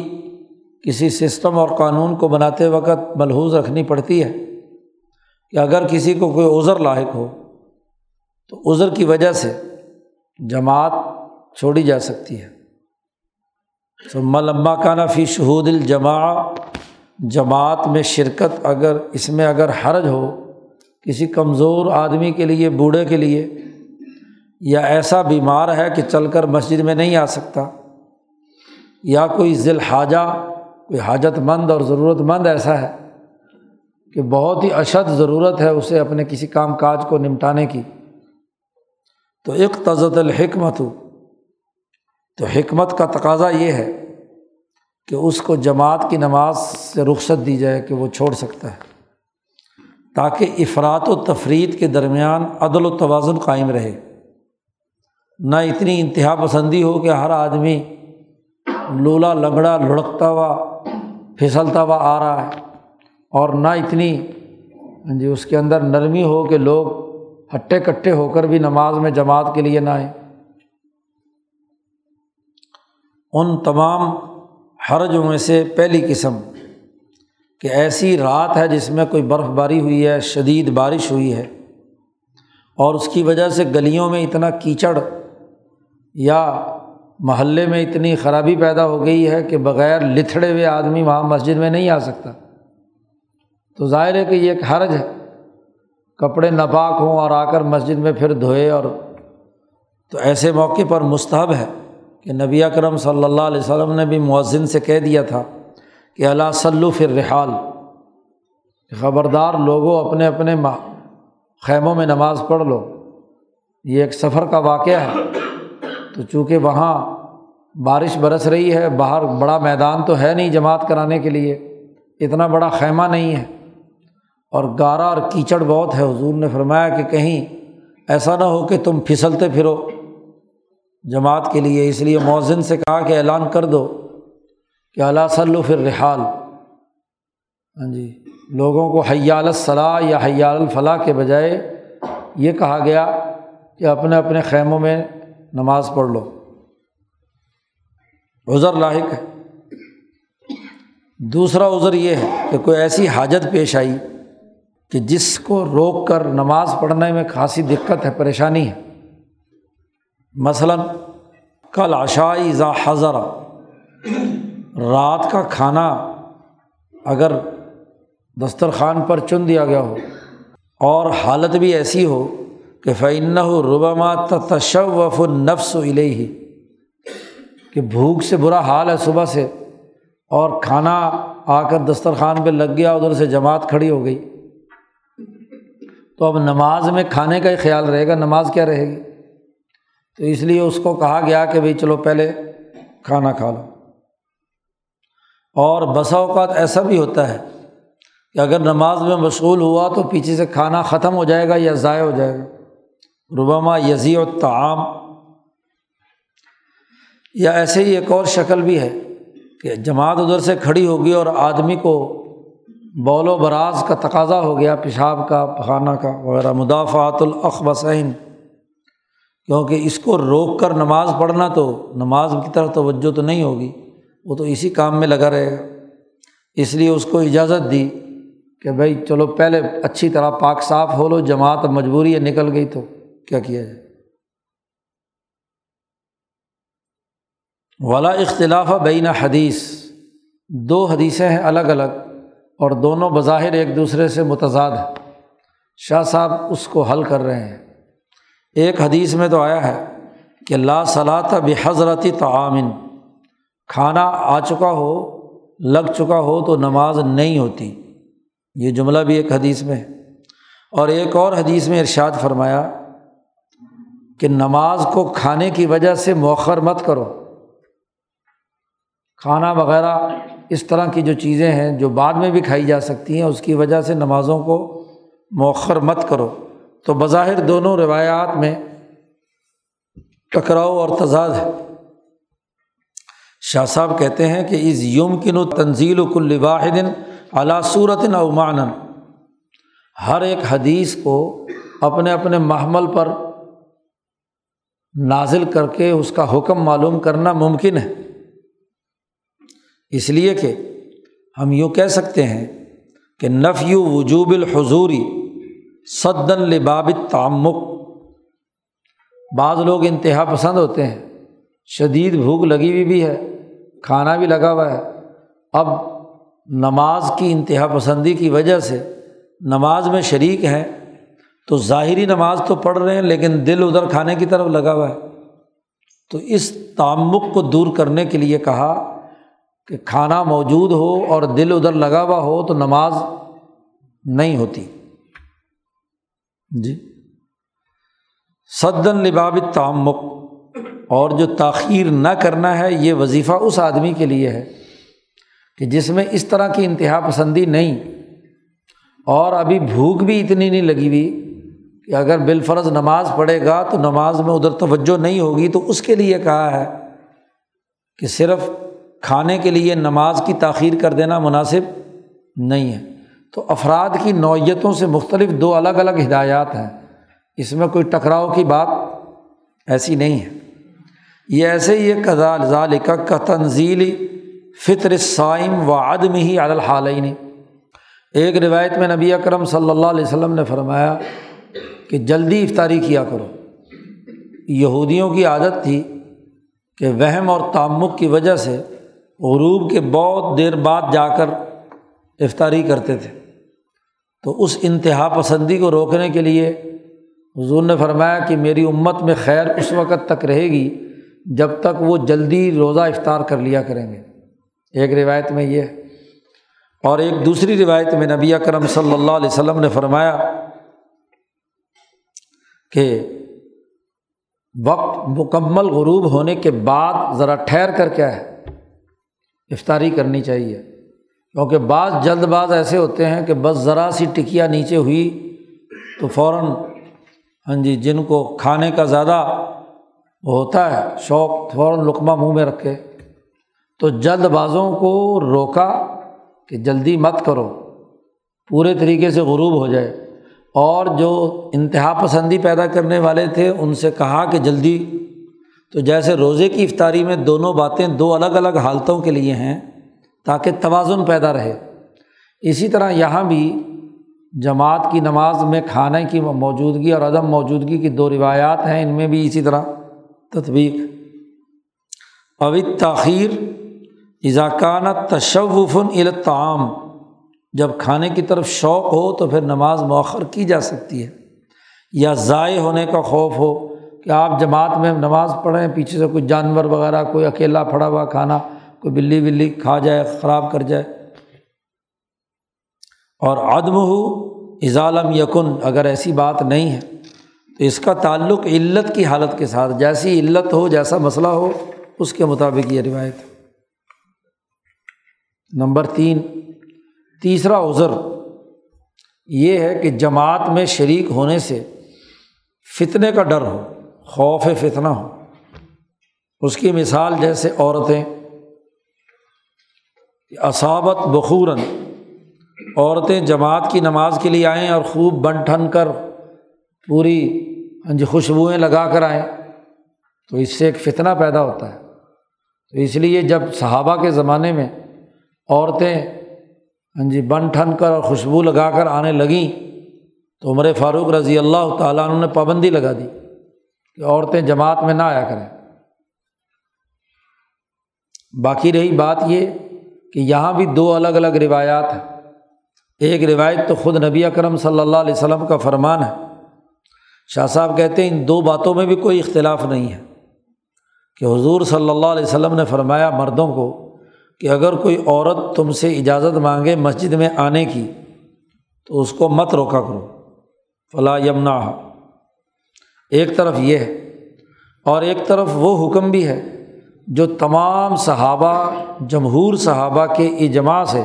کسی سسٹم اور قانون کو بناتے وقت ملحوظ رکھنی پڑتی ہے کہ اگر کسی کو کوئی عذر لاحق ہو تو عذر کی وجہ سے جماعت چھوڑی جا سکتی ہے۔ ثم لما کان فی شہود الجماعہ، جماعت میں شرکت اگر اس میں اگر حرج ہو کسی کمزور آدمی کے لیے، بوڑھے کے لیے، یا ایسا بیمار ہے کہ چل کر مسجد میں نہیں آ سکتا، یا کوئی ذی الحاجہ، کوئی حاجت مند اور ضرورت مند ایسا ہے کہ بہت ہی اشد ضرورت ہے اسے اپنے کسی کام کاج کو نمٹانے کی، تو اقتضت الحکمت، تو حکمت کا تقاضا یہ ہے کہ اس کو جماعت کی نماز سے رخصت دی جائے کہ وہ چھوڑ سکتا ہے، تاکہ افراط و تفریط کے درمیان عدل و توازن قائم رہے، نہ اتنی انتہا پسندی ہو کہ ہر آدمی لولا لنگڑا لڑکتا ہوا پھسلتا ہوا آ رہا ہے، اور نہ اتنی اس کے اندر نرمی ہو کہ لوگ ہٹے کٹے ہو کر بھی نماز میں جماعت کے لیے نہ آئیں۔ ان تمام حرجوں میں سے پہلی قسم کہ ایسی رات ہے جس میں کوئی برف باری ہوئی ہے، شدید بارش ہوئی ہے، اور اس کی وجہ سے گلیوں میں اتنا کیچڑ یا محلے میں اتنی خرابی پیدا ہو گئی ہے کہ بغیر لتھڑے ہوئے آدمی وہاں مسجد میں نہیں آ سکتا، تو ظاہر ہے کہ یہ ایک حرج ہے۔ کپڑے ناپاک ہوں اور آ کر مسجد میں پھر دھوئے، اور تو ایسے موقع پر مستحب ہے کہ نبی اکرم صلی اللہ علیہ وسلم نے بھی مؤذن سے کہہ دیا تھا کہ الا صلوا فی الرحال، خبردار لوگوں اپنے اپنے خیموں میں نماز پڑھ لو۔ یہ ایک سفر کا واقعہ ہے، تو چونکہ وہاں بارش برس رہی ہے، باہر بڑا میدان تو ہے نہیں جماعت کرانے کے لیے، اتنا بڑا خیمہ نہیں ہے، اور گارا اور کیچڑ بہت ہے۔ حضور نے فرمایا کہ کہیں ایسا نہ ہو کہ تم پھسلتے پھرو جماعت کے لیے، اس لیے مؤذن سے کہا کہ اعلان کر دو کہ الا صلوا فی الرحال، ہاں جی، لوگوں کو حی علی الصلاۃ یا حی علی الفلاح کے بجائے یہ کہا گیا کہ اپنے اپنے خیموں میں نماز پڑھ لو۔ عذر لاحق ہے۔ دوسرا عذر یہ ہے کہ کوئی ایسی حاجت پیش آئی کہ جس کو روک کر نماز پڑھنے میں خاصی دقت ہے، پریشانی ہے۔ مثلاً کل عشاء اذا حضر، رات کا کھانا اگر دسترخوان پر چن دیا گیا ہو اور حالت بھی ایسی ہو کہ فَإِنَّهُ رُبَمَا تَتَشَوَّفُ النَّفْسُ إِلَيْهِ، کہ بھوک سے برا حال ہے صبح سے اور کھانا آ کر دسترخوان پہ لگ گیا، ادھر سے جماعت کھڑی ہو گئی، تو اب نماز میں کھانے کا ہی خیال رہے گا، نماز کیا رہے گی؟ تو اس لیے اس کو کہا گیا کہ بھئی چلو پہلے کھانا کھا لو۔ اور بسا اوقات ایسا بھی ہوتا ہے کہ اگر نماز میں مشغول ہوا تو پیچھے سے کھانا ختم ہو جائے گا یا ضائع ہو جائے گا، ربما یضیع الطعام۔ یا ایسے ہی ایک اور شکل بھی ہے کہ جماعت ادھر سے کھڑی ہوگی اور آدمی کو بول و براز کا تقاضا ہو گیا، پیشاب کا، پخانہ کا وغیرہ، مدافعات الاخبثین، کیونکہ اس کو روک کر نماز پڑھنا تو نماز کی طرف توجہ تو نہیں ہوگی، وہ تو اسی کام میں لگا رہے گا۔ اس لیے اس کو اجازت دی کہ بھائی چلو پہلے اچھی طرح پاک صاف ہو لو، جماعت مجبوری ہے نکل گئی تو کیا کیا جائے۔ ولا اختلاف بین حدیث، دو حدیثیں ہیں الگ الگ اور دونوں بظاہر ایک دوسرے سے متضاد ہیں، شاہ صاحب اس کو حل کر رہے ہیں۔ ایک حدیث میں تو آیا ہے کہ لا صلاۃ بحضرت طعام، کھانا آ چکا ہو، لگ چکا ہو تو نماز نہیں ہوتی، یہ جملہ بھی ایک حدیث میں ہے۔ اور ایک اور حدیث میں ارشاد فرمایا کہ نماز کو کھانے کی وجہ سے مؤخر مت کرو، کھانا وغیرہ اس طرح کی جو چیزیں ہیں جو بعد میں بھی کھائی جا سکتی ہیں، اس کی وجہ سے نمازوں کو مؤخر مت کرو۔ تو بظاہر دونوں روایات میں ٹکراؤ اور تضاد ہے۔ شاہ صاحب کہتے ہیں کہ اذ یمکن تنزیل کل واحد علی صورت او معنی، ہر ایک حدیث کو اپنے اپنے محمل پر نازل کر کے اس کا حکم معلوم کرنا ممکن ہے، اس لیے کہ ہم یوں کہہ سکتے ہیں کہ نفی وجوب الحضوری صدًا لباب التعمق۔ بعض لوگ انتہا پسند ہوتے ہیں، شدید بھوک لگی ہوئی بھی ہے، کھانا بھی لگا ہوا ہے، اب نماز کی انتہا پسندی کی وجہ سے نماز میں شریک ہیں، تو ظاہری نماز تو پڑھ رہے ہیں لیکن دل ادھر کھانے کی طرف لگا ہوا ہے۔ تو اس تعمق کو دور کرنے کے لیے کہا کہ کھانا موجود ہو اور دل ادھر لگا ہوا ہو تو نماز نہیں ہوتی۔ جی صدًا لباب التعمق، اور جو تاخیر نہ کرنا ہے یہ وظیفہ اس آدمی کے لیے ہے کہ جس میں اس طرح کی انتہا پسندی نہیں، اور ابھی بھوک بھی اتنی نہیں لگی ہوئی کہ اگر بالفرض نماز پڑھے گا تو نماز میں ادھر توجہ نہیں ہوگی۔ تو اس کے لیے کہا ہے کہ صرف کھانے کے لیے نماز کی تاخیر کر دینا مناسب نہیں ہے۔ تو افراد کی نوعیتوں سے مختلف دو الگ الگ ہدایات ہیں، اس میں کوئی ٹکراؤ کی بات ایسی نہیں ہے۔ یہ ایسے ہی ایک ذالک کا تنزیل فطر الصائم وعدمہ علی الحالین، ایک روایت میں نبی اکرم صلی اللہ علیہ وسلم نے فرمایا کہ جلدی افطاری کیا کرو۔ یہودیوں کی عادت تھی کہ وہم اور تعمق کی وجہ سے غروب کے بہت دیر بعد جا کر افطاری کرتے تھے، تو اس انتہا پسندی کو روکنے کے لیے حضور نے فرمایا کہ میری امت میں خیر اس وقت تک رہے گی جب تک وہ جلدی روزہ افطار کر لیا کریں گے، ایک روایت میں یہ ہے۔ اور ایک دوسری روایت میں نبی اکرم صلی اللہ علیہ وسلم نے فرمایا کہ وقت مکمل غروب ہونے کے بعد ذرا ٹھہر کر کیا ہے افطاری کرنی چاہیے، کیونکہ بعض جلد باز ایسے ہوتے ہیں کہ بس ذرا سی ٹکیا نیچے ہوئی تو فوراً، ہاں جی، جن کو کھانے کا زیادہ ہوتا ہے شوق، فوراً لقمہ منہ میں رکھے۔ تو جلد بازوں کو روکا کہ جلدی مت کرو، پورے طریقے سے غروب ہو جائے، اور جو انتہا پسندی پیدا کرنے والے تھے ان سے کہا کہ جلدی۔ تو جیسے روزے کی افطاری میں دونوں باتیں دو الگ الگ حالتوں کے لیے ہیں تاکہ توازن پیدا رہے، اسی طرح یہاں بھی جماعت کی نماز میں کھانے کی موجودگی اور عدم موجودگی کی دو روایات ہیں، ان میں بھی اسی طرح تطبیق۔ او التاخیر اذا کان تشوف الی الطعام، جب کھانے کی طرف شوق ہو تو پھر نماز مؤخر کی جا سکتی ہے، یا ضائع ہونے کا خوف ہو کہ آپ جماعت میں نماز پڑھیں، پیچھے سے کوئی جانور وغیرہ، کوئی اکیلا پڑا ہوا کھانا، کوئی بلی بلی کھا جائے، خراب کر جائے۔ اور عدم ہو ازالم یکن، اگر ایسی بات نہیں ہے تو اس کا تعلق علت کی حالت کے ساتھ، جیسی علت ہو جیسا مسئلہ ہو اس کے مطابق یہ روایت ہے۔ نمبر 3، تیسرا عذر یہ ہے کہ جماعت میں شریک ہونے سے فتنے کا ڈر ہو، خوف فتنہ ہو۔ اس کی مثال جیسے عورتیں، اصابت بخوراً، عورتیں جماعت کی نماز کے لیے آئیں اور خوب بن ٹھن کر پوری خوشبوئیں لگا کر آئیں تو اس سے ایک فتنہ پیدا ہوتا ہے۔ تو اس لیے جب صحابہ کے زمانے میں عورتیں بن ٹھن کر اور خوشبو لگا کر آنے لگیں تو عمر فاروق رضی اللہ تعالیٰ عنہ نے پابندی لگا دی کہ عورتیں جماعت میں نہ آیا کریں۔ باقی رہی بات یہ کہ یہاں بھی دو الگ الگ روایات ہیں۔ ایک روایت تو خود نبی اکرم صلی اللہ علیہ وسلم کا فرمان ہے، شاہ صاحب کہتے ہیں ان دو باتوں میں بھی کوئی اختلاف نہیں ہے کہ حضور صلی اللہ علیہ وسلم نے فرمایا مردوں کو کہ اگر کوئی عورت تم سے اجازت مانگے مسجد میں آنے کی تو اس کو مت روکا کرو، فلا یمنعها۔ ایک طرف یہ ہے، اور ایک طرف وہ حکم بھی ہے جو تمام صحابہ، جمہور صحابہ کے اجماع سے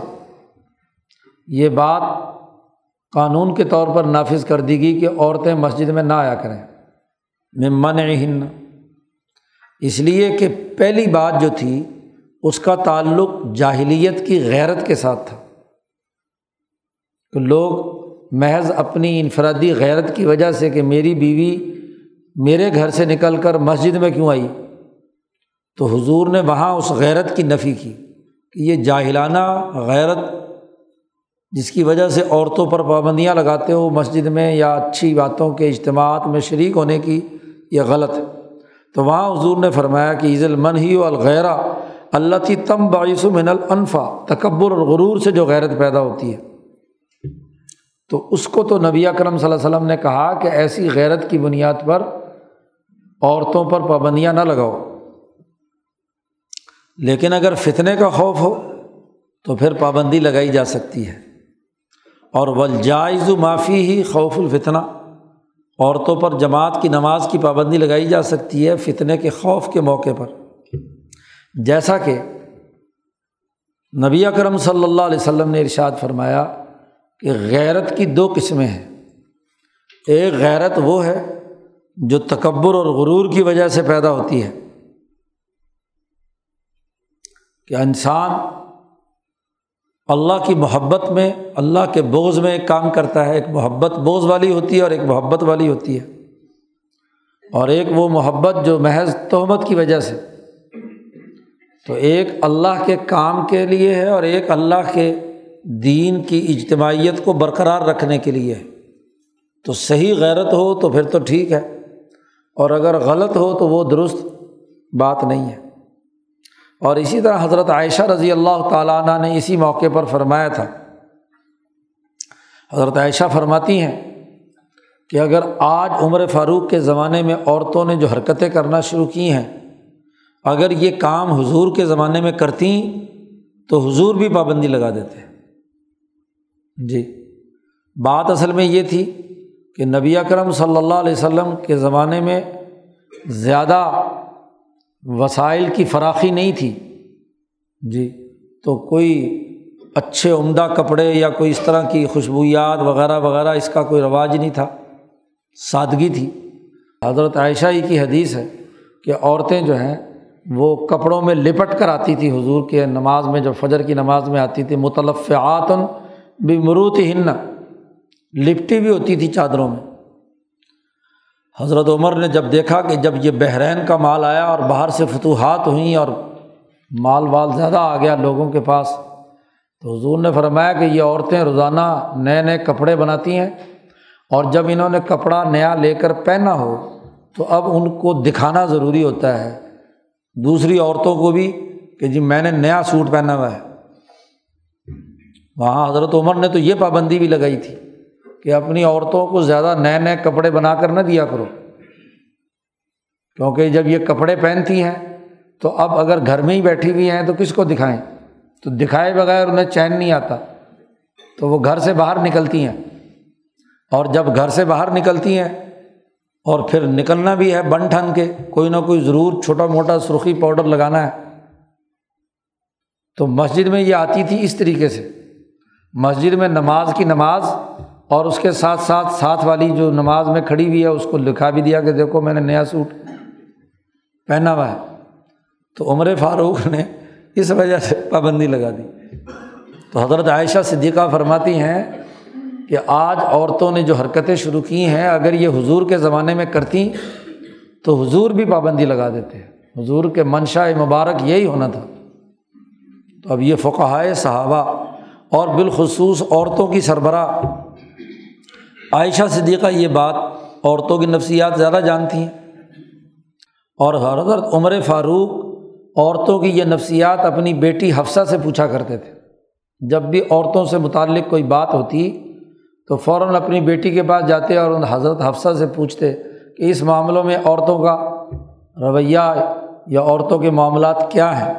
یہ بات قانون کے طور پر نافذ کر دی گئی کہ عورتیں مسجد میں نہ آیا کریں، من منعہن۔ اس لیے کہ پہلی بات جو تھی اس کا تعلق جاہلیت کی غیرت کے ساتھ تھا کہ لوگ محض اپنی انفرادی غیرت کی وجہ سے کہ میری بیوی میرے گھر سے نکل کر مسجد میں کیوں آئی، تو حضور نے وہاں اس غیرت کی نفی کی کہ یہ جاہلانہ غیرت جس کی وجہ سے عورتوں پر پابندیاں لگاتے ہو مسجد میں یا اچھی باتوں کے اجتماعات میں شریک ہونے کی، یہ غلط ہے۔ تو وہاں حضور نے فرمایا کہ اذ المنہی والغیرہ اللاتی تنبعث من الانفا، تکبر اور غرور سے جو غیرت پیدا ہوتی ہے، تو اس کو تو نبی اکرم صلی اللہ علیہ وسلم نے کہا کہ ایسی غیرت کی بنیاد پر عورتوں پر پابندیاں نہ لگاؤ۔ لیکن اگر فتنے کا خوف ہو تو پھر پابندی لگائی جا سکتی ہے۔ اور والجائز ما فیہ خوف الفتنہ، عورتوں پر جماعت کی نماز کی پابندی لگائی جا سکتی ہے فتنے کے خوف کے موقع پر، جیسا کہ نبی اکرم صلی اللہ علیہ وسلم نے ارشاد فرمایا کہ غیرت کی دو قسمیں ہیں۔ ایک غیرت وہ ہے جو تکبر اور غرور کی وجہ سے پیدا ہوتی ہے کہ انسان اللہ کی محبت میں، اللہ کے بغض میں ایک کام کرتا ہے۔ ایک محبت بغض والی ہوتی ہے اور ایک محبت والی ہوتی ہے، اور ایک وہ محبت جو محض تہمت کی وجہ سے۔ تو ایک اللہ کے کام کے لیے ہے اور ایک اللہ کے دین کی اجتماعیت کو برقرار رکھنے کے لیے ہے۔ تو صحیح غیرت ہو تو پھر تو ٹھیک ہے، اور اگر غلط ہو تو وہ درست بات نہیں ہے۔ اور اسی طرح حضرت عائشہ رضی اللہ تعالیٰ عنہ نے اسی موقع پر فرمایا تھا، حضرت عائشہ فرماتی ہیں کہ اگر آج عمر فاروق کے زمانے میں عورتوں نے جو حرکتیں کرنا شروع کی ہیں، اگر یہ کام حضور کے زمانے میں کرتیں تو حضور بھی پابندی لگا دیتے ہیں۔ جی، بات اصل میں یہ تھی کہ نبی اکرم صلی اللہ علیہ وسلم کے زمانے میں زیادہ وسائل کی فراخی نہیں تھی، جی، تو کوئی اچھے عمدہ کپڑے یا کوئی اس طرح کی خوشبویات وغیرہ وغیرہ اس کا کوئی رواج نہیں تھا، سادگی تھی۔ حضرت عائشہ ہی کی حدیث ہے کہ عورتیں جو ہیں وہ کپڑوں میں لپٹ کر آتی تھی حضور کے نماز میں، جب فجر کی نماز میں آتی تھی، متلفعات بمروتہن، لپٹی بھی ہوتی تھی چادروں میں۔ حضرت عمر نے جب دیکھا کہ جب یہ بحرین کا مال آیا اور باہر سے فتوحات ہوئیں اور مال زیادہ آ گیا لوگوں کے پاس، تو حضور نے فرمایا کہ یہ عورتیں روزانہ نئے نئے کپڑے بناتی ہیں، اور جب انہوں نے کپڑا نیا لے کر پہنا ہو تو اب ان کو دکھانا ضروری ہوتا ہے دوسری عورتوں کو بھی کہ جی میں نے نیا سوٹ پہنا ہوا ہے۔ وہاں حضرت عمر نے تو یہ پابندی بھی لگائی تھی کہ اپنی عورتوں کو زیادہ نئے نئے کپڑے بنا کر نہ دیا کرو، کیونکہ جب یہ کپڑے پہنتی ہیں تو اب اگر گھر میں ہی بیٹھی ہوئی ہیں تو کس کو دکھائیں؟ تو دکھائے بغیر انہیں چین نہیں آتا، تو وہ گھر سے باہر نکلتی ہیں، اور جب گھر سے باہر نکلتی ہیں اور پھر نکلنا بھی ہے بن ٹھن کے، کوئی نہ کوئی ضرور چھوٹا موٹا سرخی پاؤڈر لگانا ہے، تو مسجد میں یہ آتی تھی اس طریقے سے، مسجد میں نماز کی نماز اور اس کے ساتھ ساتھ ساتھ والی جو نماز میں کھڑی ہوئی ہے اس کو لکھا بھی دیا کہ دیکھو میں نے نیا سوٹ پہنا ہوا ہے، تو عمر فاروق نے اس وجہ سے پابندی لگا دی۔ تو حضرت عائشہ صدیقہ فرماتی ہیں کہ آج عورتوں نے جو حرکتیں شروع کی ہیں اگر یہ حضور کے زمانے میں کرتیں تو حضور بھی پابندی لگا دیتے ہیں، حضور کے منشا مبارک یہی ہونا تھا۔ تو اب یہ فقہائے صحابہ اور بالخصوص عورتوں کی سربراہ عائشہ صدیقہ یہ بات، عورتوں کی نفسیات زیادہ جانتی ہیں، اور حضرت عمر فاروق عورتوں کی یہ نفسیات اپنی بیٹی حفصہ سے پوچھا کرتے تھے، جب بھی عورتوں سے متعلق کوئی بات ہوتی تو فوراً اپنی بیٹی کے پاس جاتے اور ان حضرت حفصہ سے پوچھتے کہ اس معاملوں میں عورتوں کا رویہ یا عورتوں کے معاملات کیا ہیں۔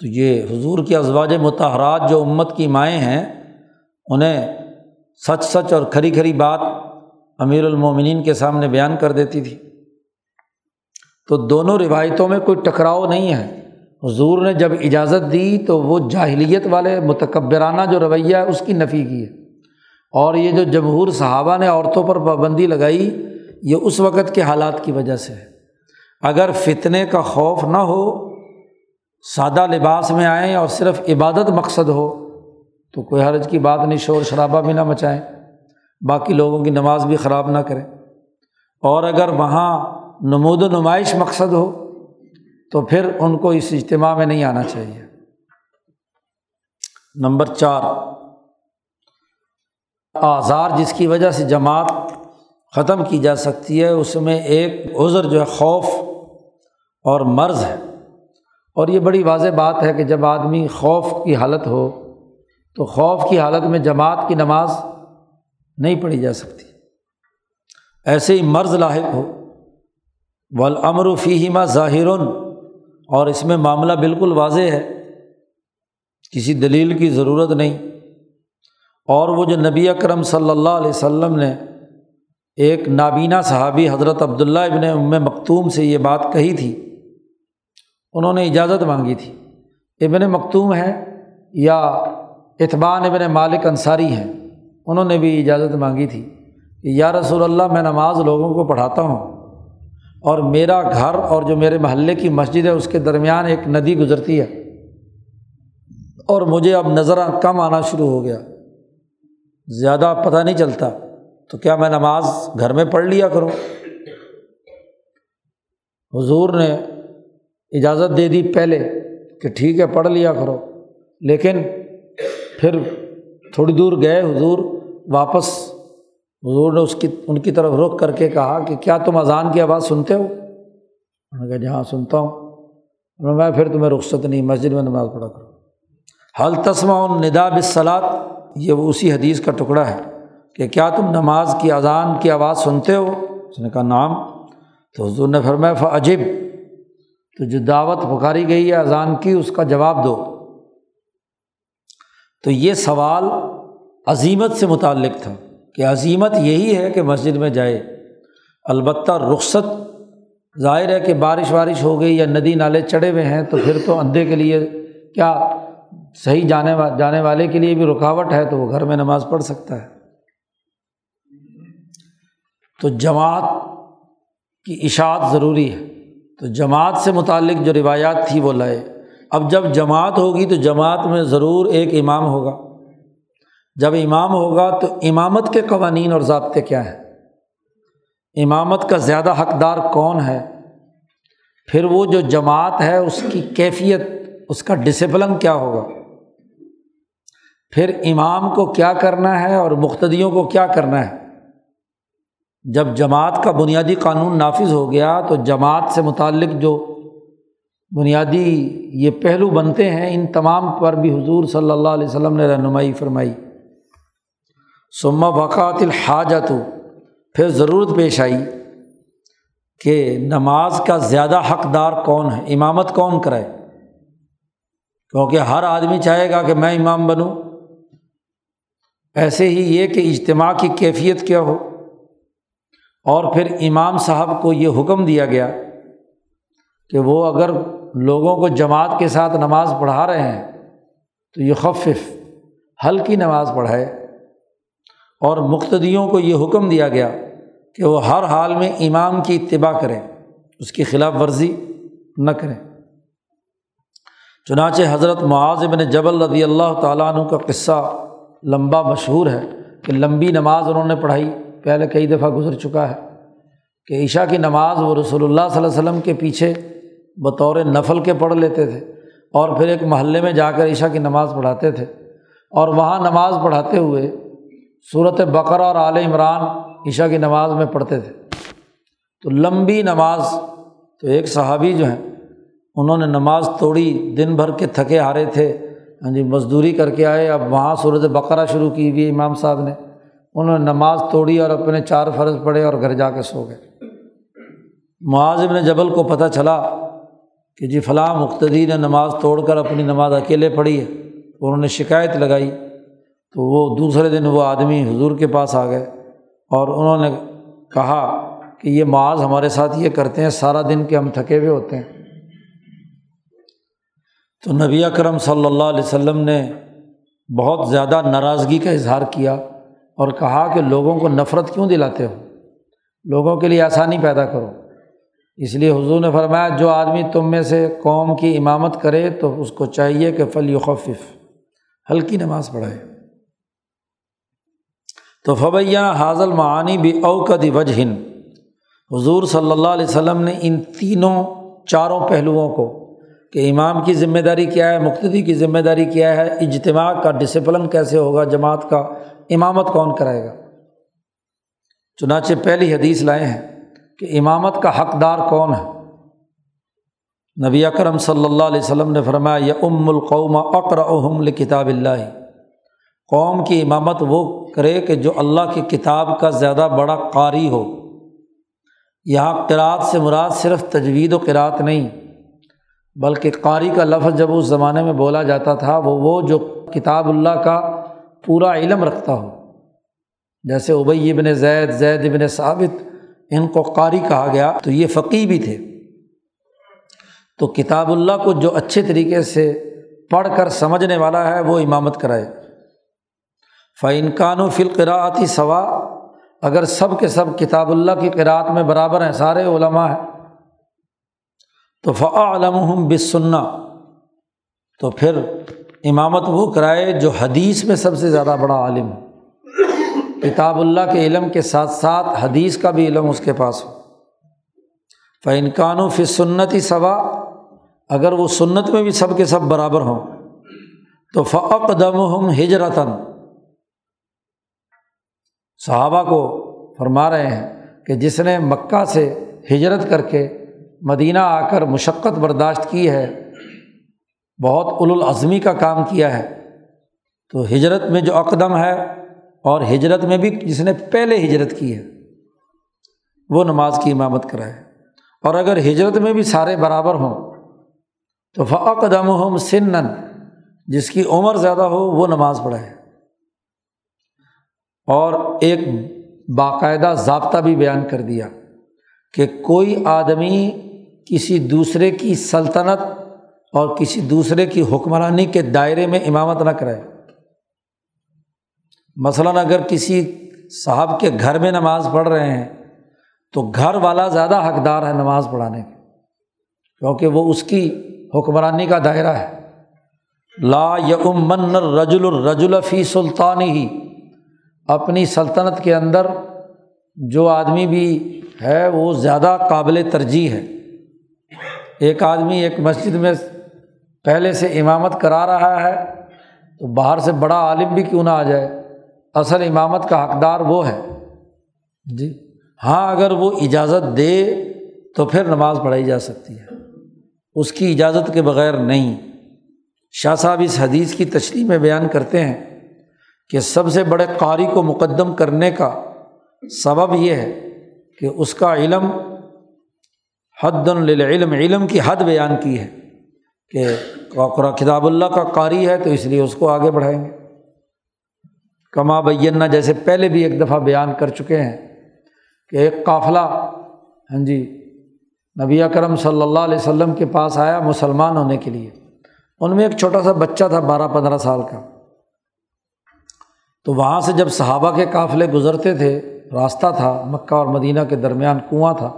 تو یہ حضور کی ازواج مطہرات جو امت کی مائیں ہیں، انہیں سچ سچ اور کھری کھری بات امیر المومنین کے سامنے بیان کر دیتی تھی۔ تو دونوں روایتوں میں کوئی ٹکراؤ نہیں ہے، حضور نے جب اجازت دی تو وہ جاہلیت والے متکبرانہ جو رویہ ہے اس کی نفی کی ہے، اور یہ جو جمہور صحابہ نے عورتوں پر پابندی لگائی یہ اس وقت کے حالات کی وجہ سے ہے۔ اگر فتنے کا خوف نہ ہو، سادہ لباس میں آئیں اور صرف عبادت مقصد ہو تو کوئی حرج کی بات نہیں، شور شرابہ بھی نہ مچائیں، باقی لوگوں کی نماز بھی خراب نہ کریں، اور اگر وہاں نمود و نمائش مقصد ہو تو پھر ان کو اس اجتماع میں نہیں آنا چاہیے۔ نمبر 4، آزار جس کی وجہ سے جماعت ختم کی جا سکتی ہے، اس میں ایک عذر جو ہے خوف اور مرض ہے، اور یہ بڑی واضح بات ہے کہ جب آدمی خوف کی حالت ہو تو خوف کی حالت میں جماعت کی نماز نہیں پڑھی جا سکتی، ایسے ہی مرض لاحق ہو۔ والامر فیہما ظاہر، اور اس میں معاملہ بالکل واضح ہے، کسی دلیل کی ضرورت نہیں، اور وہ جو نبی اکرم صلی اللہ علیہ وسلم نے ایک نابینا صحابی حضرت عبداللہ ابن مکتوم سے یہ بات کہی تھی، انہوں نے اجازت مانگی تھی، ابن مکتوم ہیں یا اتبان ابن مالک انصاری ہیں، انہوں نے بھی اجازت مانگی تھی کہ یا رسول اللہ میں نماز لوگوں کو پڑھاتا ہوں اور میرا گھر اور جو میرے محلے کی مسجد ہے اس کے درمیان ایک ندی گزرتی ہے، اور مجھے اب نظر کم آنا شروع ہو گیا، زیادہ پتہ نہیں چلتا، تو کیا میں نماز گھر میں پڑھ لیا کروں؟ حضور نے اجازت دے دی پہلے کہ ٹھیک ہے پڑھ لیا کرو، لیکن پھر تھوڑی دور گئے حضور، واپس حضور نے ان کی طرف رخ کر کے کہا کہ کیا تم اذان کی آواز سنتے ہو؟ انہوں نے کہا ہاں سنتا ہوں، انہوں نے کہا پھر تمہیں رخصت نہیں، مسجد میں نماز پڑھا کرو۔ حل تسمع النداء بالصلاۃ، یہ وہ اسی حدیث کا ٹکڑا ہے کہ کیا تم نماز کی اذان کی آواز سنتے ہو؟ اس نے کہا نعم، تو حضور نے فرمایا فعجب، تو جو دعوت پکاری گئی ہے اذان کی اس کا جواب دو۔ تو یہ سوال عزیمت سے متعلق تھا کہ عزیمت یہی ہے کہ مسجد میں جائے، البتہ رخصت ظاہر ہے کہ بارش وارش ہو گئی یا ندی نالے چڑھے ہوئے ہیں تو پھر تو اندھے کے لیے کیا صحیح جانے والے کے لیے بھی رکاوٹ ہے، تو وہ گھر میں نماز پڑھ سکتا ہے۔ تو جماعت کی اشاعت ضروری ہے، تو جماعت سے متعلق جو روایات تھی وہ لائے۔ اب جب جماعت ہوگی تو جماعت میں ضرور ایک امام ہوگا، جب امام ہوگا تو امامت کے قوانین اور ضابطے کیا ہیں، امامت کا زیادہ حقدار کون ہے، پھر وہ جو جماعت ہے اس کی کیفیت، اس کا ڈسپلن کیا ہوگا، پھر امام کو کیا کرنا ہے اور مقتدیوں کو کیا کرنا ہے۔ جب جماعت کا بنیادی قانون نافذ ہو گیا تو جماعت سے متعلق جو بنیادی یہ پہلو بنتے ہیں ان تمام پر بھی حضور صلی اللہ علیہ وسلم نے رہنمائی فرمائی۔ ثم وقعت الحاجۃ، پھر ضرورت پیش آئی، کہ نماز کا زیادہ حقدار کون ہے، امامت کون کرے، کیونکہ ہر آدمی چاہے گا کہ میں امام بنوں، ایسے ہی یہ کہ اجتماع کی کیفیت کیا ہو۔ اور پھر امام صاحب کو یہ حکم دیا گیا کہ وہ اگر لوگوں کو جماعت کے ساتھ نماز پڑھا رہے ہیں تو یخفف، ہلکی نماز پڑھائے، اور مقتدیوں کو یہ حکم دیا گیا کہ وہ ہر حال میں امام کی اتباع کریں، اس کی خلاف ورزی نہ کریں۔ چنانچہ حضرت معاذ ابن جبل رضی اللہ تعالیٰ عنہ کا قصہ لمبا مشہور ہے کہ لمبی نماز انہوں نے پڑھائی، پہلے کئی دفعہ گزر چکا ہے، کہ عشاء کی نماز وہ رسول اللہ صلی اللہ علیہ وسلم کے پیچھے بطور نفل کے پڑھ لیتے تھے، اور پھر ایک محلے میں جا کر عشاء کی نماز پڑھاتے تھے، اور وہاں نماز پڑھاتے ہوئے سورۃ بقرہ اور آل عمران عشاء کی نماز میں پڑھتے تھے۔ تو لمبی نماز، تو ایک صحابی جو ہیں انہوں نے نماز توڑی، دن بھر کے تھکے ہارے تھے، ہاں جی مزدوری کر کے آئے، اب وہاں سورۃ بقرہ شروع کی ہوئی امام صاحب نے، انہوں نے نماز توڑی اور اپنے 4 فرض پڑھے اور گھر جا کے سو گئے۔ معاذ ابن جبل کو پتہ چلا کہ جی فلاں مقتدی نے نماز توڑ کر اپنی نماز اکیلے پڑھی ہے، انہوں نے شکایت لگائی، تو وہ دوسرے دن وہ آدمی حضور کے پاس آ گئے اور انہوں نے کہا کہ یہ معاذ ہمارے ساتھ یہ کرتے ہیں، سارا دن کے ہم تھکے ہوئے ہوتے ہیں۔ تو نبی اکرم صلی اللہ علیہ وسلم نے بہت زیادہ ناراضگی کا اظہار کیا اور کہا کہ لوگوں کو نفرت کیوں دلاتے ہو، لوگوں کے لیے آسانی پیدا کرو۔ اس لیے حضور نے فرمایا جو آدمی تم میں سے قوم کی امامت کرے تو اس کو چاہیے کہ فلیخفف، ہلکی نماز پڑھائے۔ تو فبیاں حاضل معانی باوقد وجہ، حضور صلی اللہ علیہ وسلم نے ان تینوں چاروں پہلوؤں کو کہ امام کی ذمہ داری کیا ہے، مقتدی کی ذمہ داری کیا ہے، اجتماع کا ڈسپلن کیسے ہوگا، جماعت کا امامت کون کرائے گا۔ چنانچہ پہلی حدیث لائے ہیں کہ امامت کا حقدار کون ہے۔ نبی اکرم صلی اللہ علیہ وسلم نے فرمایا یؤم القوم اقرأہم لکتاب اللہ، قوم کی امامت وہ کرے کہ جو اللہ کی کتاب کا زیادہ بڑا قاری ہو۔ یہاں قرأت سے مراد صرف تجوید و قرأت نہیں، بلکہ قاری کا لفظ جب اس زمانے میں بولا جاتا تھا وہ جو کتاب اللہ کا پورا علم رکھتا ہو، جیسے ابی ابن زید، زید ابن ثابت، ان کو قاری کہا گیا، تو یہ فقیہ بھی تھے۔ تو کتاب اللہ کو جو اچھے طریقے سے پڑھ کر سمجھنے والا ہے وہ امامت کرائے۔ فَإِن كَانُوا فِي الْقِرَاءَةِ سَوَاءً، اگر سب کے سب کتاب اللہ کی قراءت میں برابر ہیں، سارے علماء ہیں، تو فَأَعْلَمُهُمْ بِالسُّنَّةِ، تو پھر امامت وہ کرائے جو حدیث میں سب سے زیادہ بڑا عالم ہے، کتاب اللہ کے علم کے ساتھ ساتھ حدیث کا بھی علم اس کے پاس ہو۔ فَإِن كَانُوا فِي السُّنَّةِ سَوَاءً، اگر وہ سنت میں بھی سب کے سب برابر ہوں تو فَأَقْدَمُهُمْ ہجرتاً، صحابہ کو فرما رہے ہیں کہ جس نے مکہ سے ہجرت کر کے مدینہ آ کر مشقت برداشت کی ہے، بہت اولوالعزمی کا کام کیا ہے، تو ہجرت میں جو اقدم ہے، اور ہجرت میں بھی جس نے پہلے ہجرت کی ہے، وہ نماز کی امامت کرائے۔ اور اگر ہجرت میں بھی سارے برابر ہوں تو فَأَقْدَمُهُمْ سِنًّا، جس کی عمر زیادہ ہو وہ نماز پڑھائے۔ اور ایک باقاعدہ ضابطہ بھی بیان کر دیا کہ کوئی آدمی کسی دوسرے کی سلطنت اور کسی دوسرے کی حکمرانی کے دائرے میں امامت نہ کرائے۔ مثلاً اگر کسی صاحب کے گھر میں نماز پڑھ رہے ہیں تو گھر والا زیادہ حقدار ہے نماز پڑھانے کے، کیونکہ وہ اس کی حکمرانی کا دائرہ ہے۔ لا یؤمن الرجل الرجل فی سلطانہ، اپنی سلطنت کے اندر جو آدمی بھی ہے وہ زیادہ قابل ترجیح ہے۔ ایک آدمی ایک مسجد میں پہلے سے امامت کرا رہا ہے تو باہر سے بڑا عالم بھی کیوں نہ آ جائے، اصل امامت کا حقدار وہ ہے جی۔ ہاں اگر وہ اجازت دے تو پھر نماز پڑھائی جا سکتی ہے، اس کی اجازت کے بغیر نہیں۔ شاہ صاحب اس حدیث کی تشریح میں بیان کرتے ہیں کہ سب سے بڑے قاری کو مقدم کرنے کا سبب یہ ہے کہ اس کا علم حد للعلم، علم کی حد بیان کی ہے کہ کتاب اللہ کا قاری ہے تو اس لیے اس کو آگے بڑھائیں گے، کما بینا، جیسے پہلے بھی ایک دفعہ بیان کر چکے ہیں کہ ایک قافلہ ہاں جی نبی اکرم صلی اللہ علیہ وسلم کے پاس آیا مسلمان ہونے کے لیے، ان میں ایک چھوٹا سا بچہ تھا 12-15 سال کا، تو وہاں سے جب صحابہ کے قافلے گزرتے تھے، راستہ تھا مکہ اور مدینہ کے درمیان، کنواں تھا،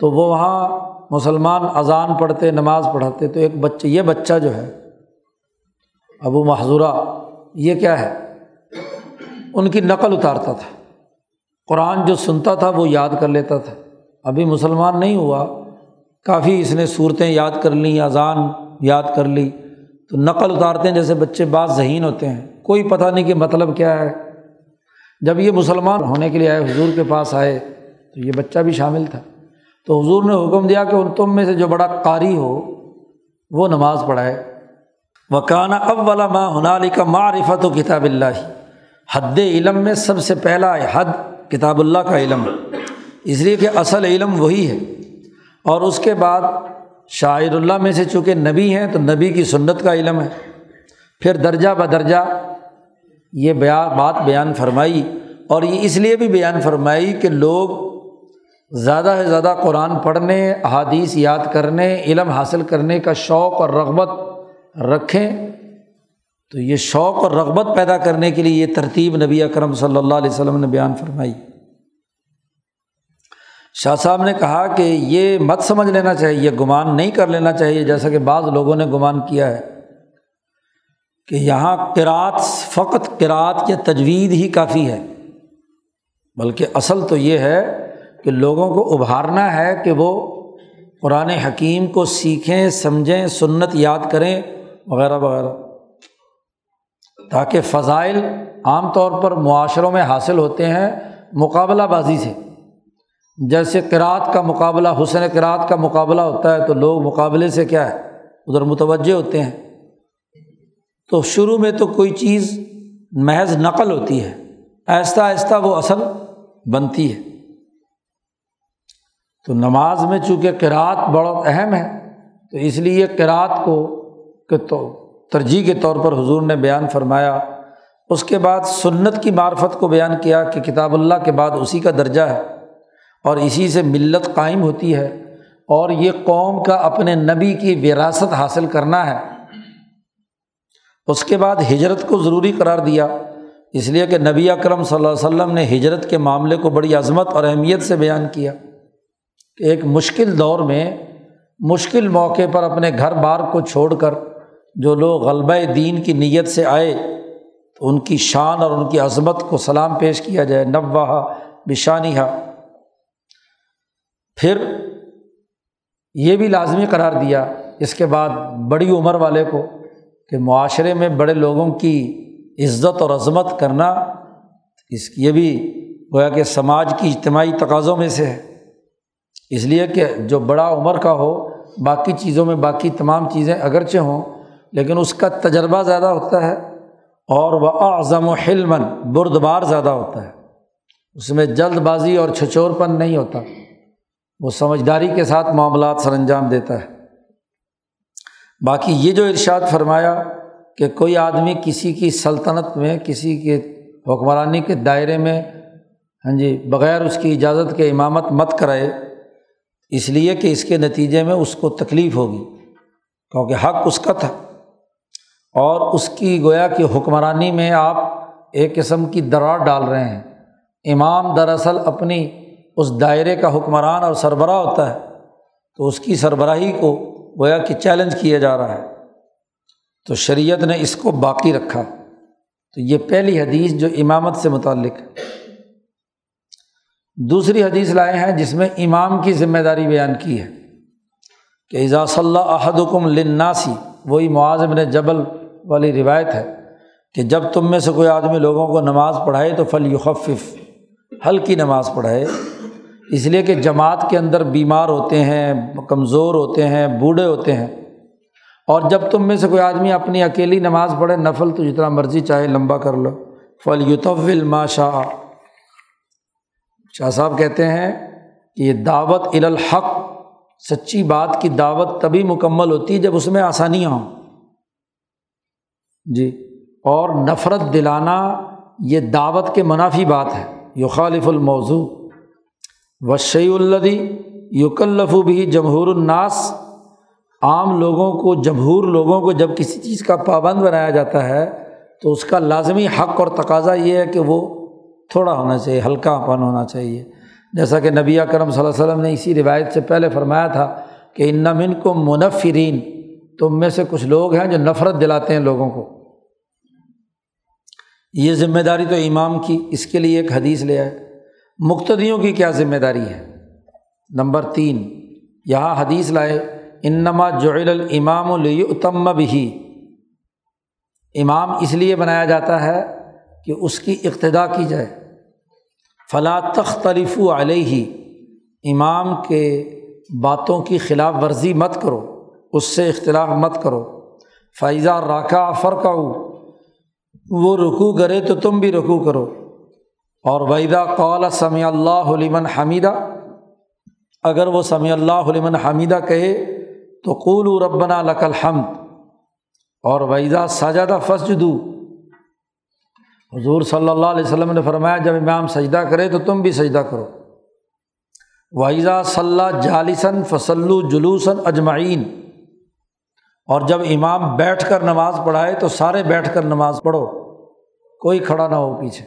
تو وہ وہاں مسلمان اذان پڑھتے، نماز پڑھاتے، تو ایک بچہ، یہ بچہ جو ہے ابو محذورہ، یہ کیا ہے، ان کی نقل اتارتا تھا، قرآن جو سنتا تھا وہ یاد کر لیتا تھا، ابھی مسلمان نہیں ہوا، کافی اس نے صورتیں یاد کر لیں، اذان یاد کر لی، تو نقل اتارتے ہیں جیسے بچے بعض ذہین ہوتے ہیں، کوئی پتہ نہیں کہ مطلب کیا ہے۔ جب یہ مسلمان ہونے کے لیے آئے، حضور کے پاس آئے، تو یہ بچہ بھی شامل تھا، تو حضور نے حکم دیا کہ ان تم میں سے جو بڑا قاری ہو وہ نماز پڑھائے۔ وَكَانَ أَوَّلَ مَا هُنَالِكَ مَعْرِفَةُ كِتَابِ اللَّهِ، حد علم میں سب سے پہلا حد کتاب اللہ کا علم، اس لیے کہ اصل علم وہی ہے، اور اس کے بعد شاعر اللہ میں سے چونکہ نبی ہیں تو نبی کی سنت کا علم ہے، پھر درجہ بدرجہ یہ بات بیان فرمائی، اور یہ اس لیے بھی بیان فرمائی کہ لوگ زیادہ سے زیادہ قرآن پڑھنے، احادیث یاد کرنے، علم حاصل کرنے کا شوق اور رغبت رکھیں، تو یہ شوق اور رغبت پیدا کرنے کے لیے یہ ترتیب نبی اکرم صلی اللہ علیہ وسلم نے بیان فرمائی۔ شاہ صاحب نے کہا کہ یہ مت سمجھ لینا چاہیے، یہ گمان نہیں کر لینا چاہیے جیسا کہ بعض لوگوں نے گمان کیا ہے کہ یہاں قرات، فقط قرات یا تجوید ہی کافی ہے، بلکہ اصل تو یہ ہے کہ لوگوں کو ابھارنا ہے کہ وہ قرآن حکیم کو سیکھیں، سمجھیں، سنت یاد کریں وغیرہ وغیرہ، تاکہ فضائل عام طور پر معاشروں میں حاصل ہوتے ہیں مقابلہ بازی سے، جیسے قرات کا مقابلہ، حسن قرات کا مقابلہ ہوتا ہے، تو لوگ مقابلے سے کیا ہے ادھر متوجہ ہوتے ہیں، تو شروع میں تو کوئی چیز محض نقل ہوتی ہے، آہستہ آہستہ وہ اصل بنتی ہے۔ تو نماز میں چونکہ قرات بڑا اہم ہے، تو اس لیے قرات کو کہ تو ترجیح کے طور پر حضور نے بیان فرمایا۔ اس کے بعد سنت کی معرفت کو بیان کیا کہ کتاب اللہ کے بعد اسی کا درجہ ہے، اور اسی سے ملت قائم ہوتی ہے، اور یہ قوم کا اپنے نبی کی وراثت حاصل کرنا ہے۔ اس کے بعد ہجرت کو ضروری قرار دیا، اس لیے کہ نبی اکرم صلی اللہ علیہ وسلم نے ہجرت کے معاملے کو بڑی عظمت اور اہمیت سے بیان کیا کہ ایک مشکل دور میں، مشکل موقع پر اپنے گھر بار کو چھوڑ کر جو لوگ غلبہ دین کی نیت سے آئے، تو ان کی شان اور ان کی عظمت کو سلام پیش کیا جائے، نوہا بشانیہا۔ پھر یہ بھی لازمی قرار دیا اس کے بعد بڑی عمر والے کو کہ معاشرے میں بڑے لوگوں کی عزت اور عظمت کرنا، اس یہ بھی گویا کہ سماج کی اجتماعی تقاضوں میں سے ہے، اس لیے کہ جو بڑا عمر کا ہو، باقی چیزوں میں، باقی تمام چیزیں اگرچہ ہوں لیکن اس کا تجربہ زیادہ ہوتا ہے، اور وہ اعظم و حلمن، بردبار زیادہ ہوتا ہے، اس میں جلد بازی اور چھچور پن نہیں ہوتا، وہ سمجھداری کے ساتھ معاملات سر انجام دیتا ہے۔ باقی یہ جو ارشاد فرمایا کہ کوئی آدمی کسی کی سلطنت میں، کسی کے حکمرانی کے دائرے میں ہاں جی بغیر اس کی اجازت کے امامت مت کرائے، اس لیے کہ اس کے نتیجے میں اس کو تکلیف ہوگی، کیونکہ حق اس کا تھا، اور اس کی گویا کہ حکمرانی میں آپ ایک قسم کی دراڑ ڈال رہے ہیں۔ امام دراصل اپنی اس دائرے کا حکمران اور سربراہ ہوتا ہے، تو اس کی سربراہی کو گویا کہ چیلنج کیا جا رہا ہے، تو شریعت نے اس کو باقی رکھا۔ تو یہ پہلی حدیث جو امامت سے متعلق ہے۔ دوسری حدیث لائے ہیں جس میں امام کی ذمہ داری بیان کی ہے کہ اذا صلی احدکم للناس، وہی معاذ ابن جبل والی روایت ہے کہ جب تم میں سے کوئی آدمی لوگوں کو نماز پڑھائے تو فلیخفف، ہلکی نماز پڑھائے، اس لیے کہ جماعت کے اندر بیمار ہوتے ہیں، کمزور ہوتے ہیں، بوڑھے ہوتے ہیں، اور جب تم میں سے کوئی آدمی اپنی اکیلی نماز پڑھے نفل تو جتنا مرضی چاہے لمبا کر لو، فَلْيُطَوِّلْ مَا شَاءَ۔ شاہ صاحب کہتے ہیں کہ یہ دعوت الی الحق سچی بات کی دعوت تبھی مکمل ہوتی ہے جب اس میں آسانیاں ہوں جی، اور نفرت دلانا یہ دعوت کے منافی بات ہے۔ یخالف الموضوع والشیء الذی یکلف به جمہور الناس، عام لوگوں کو، جمہور لوگوں کو جب کسی چیز کا پابند بنایا جاتا ہے تو اس کا لازمی حق اور تقاضا یہ ہے کہ وہ تھوڑا ہونا چاہیے، ہلکا پن ہونا چاہیے، جیسا کہ نبی اکرم صلی اللہ علیہ وسلم نے اسی روایت سے پہلے فرمایا تھا کہ ان منکم منفرین، تم میں سے کچھ لوگ ہیں جو نفرت دلاتے ہیں لوگوں کو۔ یہ ذمہ داری تو امام کی، اس کے لیے ایک حدیث لے آئے۔ مقتدیوں کی کیا ذمہ داری ہے؟ نمبر 3 یہاں حدیث لائے، انما جعل الامام لیؤتم بہ، امام اس لیے بنایا جاتا ہے کہ اس کی اقتداء کی جائے۔ فلا تختلفوا علیہ، امام کے باتوں کی خلاف ورزی مت کرو، اس سے اختلاف مت کرو۔ فاذا رکع فرکعوا، وہ رکوع کرے تو تم بھی رکوع کرو۔ اور واذا قال سمع اللہ لمن حمیدہ، اگر وہ سمع اللہ لمن حمیدہ کہے تو قولوا ربنا لک الحمد۔ اور واذا سجد فسجدوا، حضور صلی اللہ علیہ وسلم نے فرمایا جب امام سجدہ کرے تو تم بھی سجدہ کرو۔ واذا صلی جالسن فصلوا جلوسا اجمعین، اور جب امام بیٹھ کر نماز پڑھائے تو سارے بیٹھ کر نماز پڑھو، کوئی کھڑا نہ ہو پیچھے۔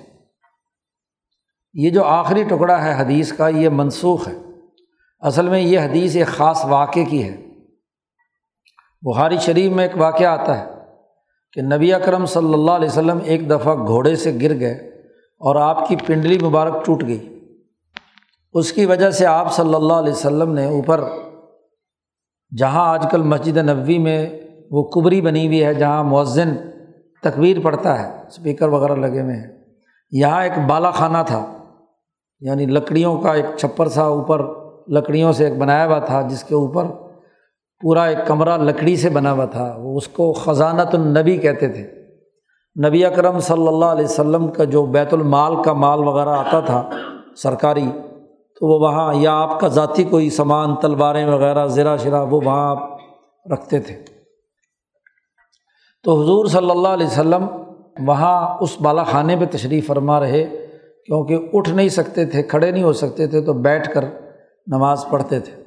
یہ جو آخری ٹکڑا ہے حدیث کا یہ منسوخ ہے، اصل میں یہ حدیث ایک خاص واقعے کی ہے۔ بخاری شریف میں ایک واقعہ آتا ہے کہ نبی اکرم صلی اللہ علیہ وسلم ایک دفعہ گھوڑے سے گر گئے اور آپ کی پنڈلی مبارک ٹوٹ گئی، اس کی وجہ سے آپ صلی اللہ علیہ وسلم نے اوپر، جہاں آج کل مسجد نبوی میں وہ کبری بنی ہوئی ہے جہاں مؤذن تکبیر پڑھتا ہے، اسپیکر وغیرہ لگے ہوئے ہیں، یہاں ایک بالا خانہ تھا، یعنی لکڑیوں کا ایک چھپر سا، اوپر لکڑیوں سے ایک بنایا ہوا تھا جس کے اوپر پورا ایک کمرہ لکڑی سے بنا ہوا تھا، وہ اس کو خزانۃ النبی کہتے تھے۔ نبی اکرم صلی اللہ علیہ وسلم کا جو بیت المال کا مال وغیرہ آتا تھا سرکاری، تو وہ وہاں، یا آپ کا ذاتی کوئی سامان، تلواریں وغیرہ، زرہ شرہ، وہ وہاں آپ رکھتے تھے۔ تو حضور صلی اللہ علیہ وسلم وہاں اس بالا خانے پہ تشریف فرما رہے، کیونکہ اٹھ نہیں سکتے تھے، کھڑے نہیں ہو سکتے تھے، تو بیٹھ کر نماز پڑھتے تھے۔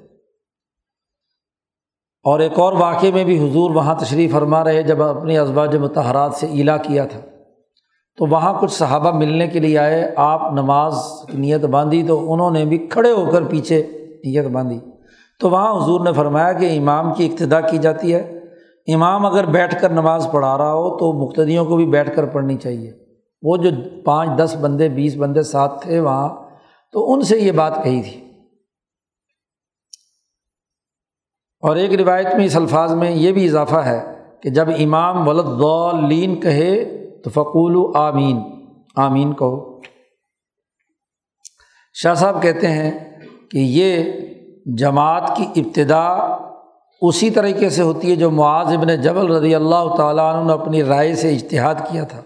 اور ایک اور واقعے میں بھی حضور وہاں تشریف فرما رہے جب اپنی ازواج مطہرات سے ایلا کیا تھا، تو وہاں کچھ صحابہ ملنے کے لیے آئے، آپ نماز کی نیت باندھی تو انہوں نے بھی کھڑے ہو کر پیچھے نیت باندھی، تو وہاں حضور نے فرمایا کہ امام کی اقتداء کی جاتی ہے، امام اگر بیٹھ کر نماز پڑھا رہا ہو تو مقتدیوں کو بھی بیٹھ کر پڑھنی چاہیے۔ وہ جو 5 10 بندے 20 بندے ساتھ تھے وہاں، تو ان سے یہ بات کہی تھی۔ اور ایک روایت میں اس الفاظ میں یہ بھی اضافہ ہے کہ جب امام وللضالین کہے تو فقولوا آمین، آمین کہو۔ شاہ صاحب کہتے ہیں کہ یہ جماعت کی ابتدا اسی طریقے سے ہوتی ہے جو معاذ ابن جبل رضی اللہ تعالیٰ عنہ نے اپنی رائے سے اجتہاد کیا تھا،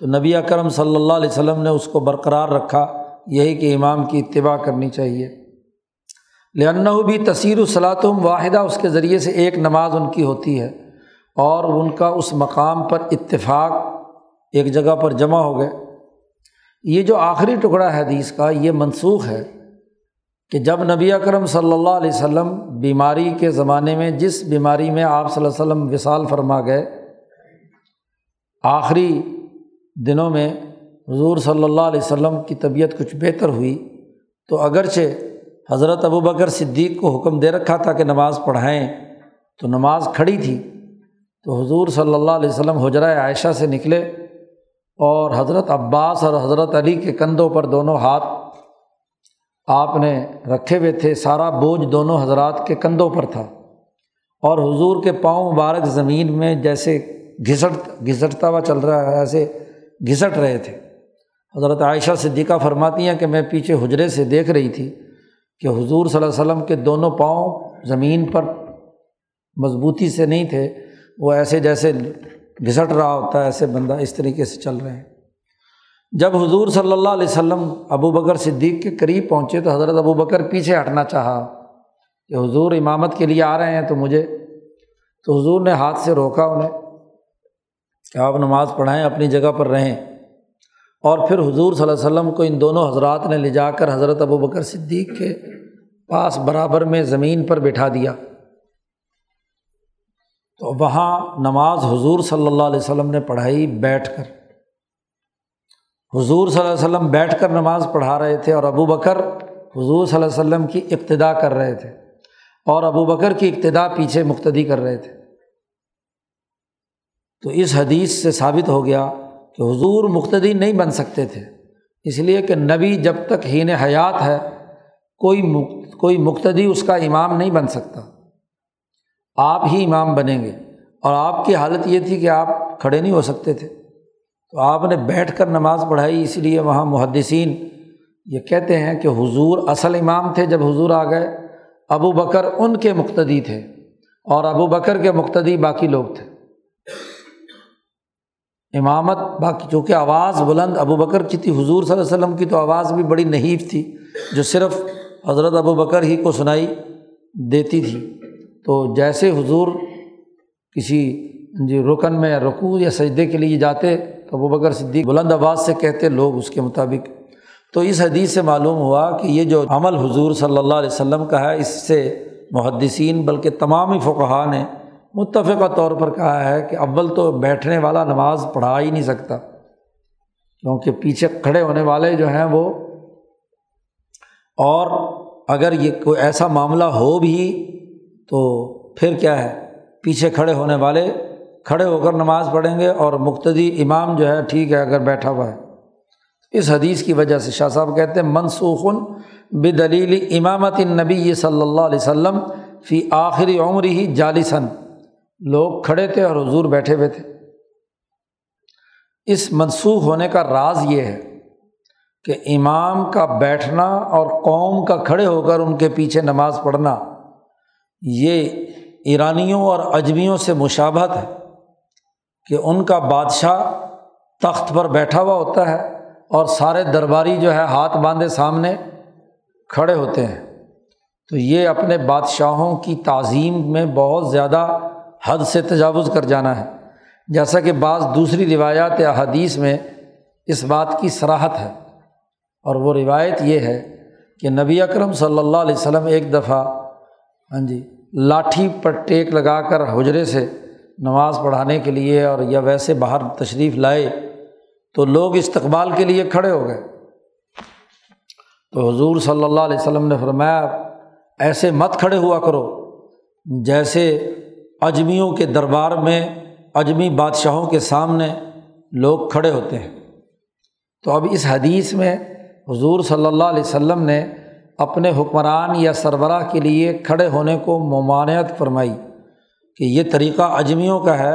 تو نبی اکرم صلی اللہ علیہ وسلم نے اس کو برقرار رکھا، یہی کہ امام کی اتباع کرنی چاہیے۔ لأنہ بھی تسیر الصلاۃم واحدہ، اس کے ذریعے سے ایک نماز ان کی ہوتی ہے، اور ان کا اس مقام پر اتفاق، ایک جگہ پر جمع ہو گئے۔ یہ جو آخری ٹکڑا حدیث کا یہ منسوخ ہے کہ جب نبی اکرم صلی اللہ علیہ وسلم بیماری کے زمانے میں، جس بیماری میں آپ صلی اللہ علیہ وسلم وصال فرما گئے، آخری دنوں میں حضور صلی اللہ علیہ وسلم کی طبیعت کچھ بہتر ہوئی، تو اگرچہ حضرت ابوبکر صدیق کو حکم دے رکھا تھا کہ نماز پڑھائیں، تو نماز کھڑی تھی، تو حضور صلی اللہ علیہ وسلم حجرہ عائشہ سے نکلے اور حضرت عباس اور حضرت علی کے کندھوں پر دونوں ہاتھ آپ نے رکھے ہوئے تھے، سارا بوجھ دونوں حضرات کے کندھوں پر تھا، اور حضور کے پاؤں مبارک زمین میں جیسے گھسٹتا ہوا چل رہا ہے، ایسے گھسٹ رہے تھے۔ حضرت عائشہ صدیقہ فرماتی ہیں کہ میں پیچھے حجرے سے دیکھ رہی تھی کہ حضور صلی اللہ علیہ وسلم کے دونوں پاؤں زمین پر مضبوطی سے نہیں تھے، وہ ایسے جیسے گھسٹ رہا ہوتا ہے، ایسے بندہ اس طریقے سے چل رہے ہیں۔ جب حضور صلی اللہ علیہ وسلم ابوبکر صدیق کے قریب پہنچے تو حضرت ابوبکر پیچھے ہٹنا چاہا کہ حضور امامت کے لیے آ رہے ہیں تو حضور نے ہاتھ سے روکا انہیں کہ آپ نماز پڑھائیں، اپنی جگہ پر رہیں، اور پھر حضور صلی اللہ علیہ وسلم کو ان دونوں حضرات نے لے جا کر حضرت ابوبکر صدیق کے پاس برابر میں زمین پر بٹھا دیا۔ تو وہاں نماز حضور صلی اللہ علیہ وسلم نے پڑھائی بیٹھ کر، حضور صلی اللہ علیہ وسلم بیٹھ کر نماز پڑھا رہے تھے، اور ابوبکر حضور صلی اللہ علیہ وسلم کی اقتداء کر رہے تھے، اور ابوبکر کی اقتداء پیچھے مقتدی کر رہے تھے۔ تو اس حدیث سے ثابت ہو گیا کہ حضور مقتدی نہیں بن سکتے تھے، اس لیے کہ نبی جب تک ہین حیات ہے کوئی مقتدی اس کا امام نہیں بن سکتا، آپ ہی امام بنیں گے، اور آپ کی حالت یہ تھی کہ آپ کھڑے نہیں ہو سکتے تھے، تو آپ نے بیٹھ کر نماز پڑھائی۔ اس لیے وہاں محدثین یہ کہتے ہیں کہ حضور اصل امام تھے جب حضور آ گئے، ابوبکر ان کے مقتدی تھے، اور ابوبکر کے مقتدی باقی لوگ تھے۔ امامت باقی، چونکہ آواز بلند ابوبکر کی تھی، حضور صلی اللہ علیہ وسلم کی تو آواز بھی بڑی نحیف تھی، جو صرف حضرت ابوبکر ہی کو سنائی دیتی تھی۔ تو جیسے حضور کسی رکن میں رکوع یا سجدے کے لیے جاتے تو ابوبکر صدیق بلند آواز سے کہتے، لوگ اس کے مطابق۔ تو اس حدیث سے معلوم ہوا کہ یہ جو عمل حضور صلی اللہ علیہ وسلم کا ہے، اس سے محدثین بلکہ تمام فقہاء نے متفقہ طور پر کہا ہے کہ اول تو بیٹھنے والا نماز پڑھا ہی نہیں سکتا، کیونکہ پیچھے کھڑے ہونے والے جو ہیں وہ، اور اگر یہ کوئی ایسا معاملہ ہو بھی تو پھر کیا ہے، پیچھے کھڑے ہونے والے کھڑے ہو کر نماز پڑھیں گے، اور مقتدی امام جو ہے ٹھیک ہے اگر بیٹھا ہوا ہے۔ اس حدیث کی وجہ سے شاہ صاحب کہتے ہیں منسوخ بدلیل امامت النبی صلی اللہ علیہ وسلم فی آخر عمرہ جالسا، لوگ کھڑے تھے اور حضور بیٹھے ہوئے تھے۔ اس منسوخ ہونے کا راز یہ ہے کہ امام کا بیٹھنا اور قوم کا کھڑے ہو کر ان کے پیچھے نماز پڑھنا، یہ ایرانیوں اور عجمیوں سے مشابہت ہے کہ ان کا بادشاہ تخت پر بیٹھا ہوا ہوتا ہے اور سارے درباری جو ہے ہاتھ باندھے سامنے کھڑے ہوتے ہیں، تو یہ اپنے بادشاہوں کی تعظیم میں بہت زیادہ حد سے تجاوز کر جانا ہے، جیسا کہ بعض دوسری روایات یا حدیث میں اس بات کی صراحت ہے۔ اور وہ روایت یہ ہے کہ نبی اکرم صلی اللہ علیہ وسلم ایک دفعہ لاٹھی پر ٹیک لگا کر حجرے سے نماز پڑھانے کے لیے اور یا ویسے باہر تشریف لائے تو لوگ استقبال کے لیے کھڑے ہو گئے، تو حضور صلی اللہ علیہ وسلم نے فرمایا ایسے مت کھڑے ہوا کرو جیسے عجمیوں کے دربار میں عجمی بادشاہوں کے سامنے لوگ کھڑے ہوتے ہیں۔ تو اب اس حدیث میں حضور صلی اللہ علیہ وسلم نے اپنے حکمران یا سربراہ کے لیے کھڑے ہونے کو ممانعت فرمائی کہ یہ طریقہ عجمیوں کا ہے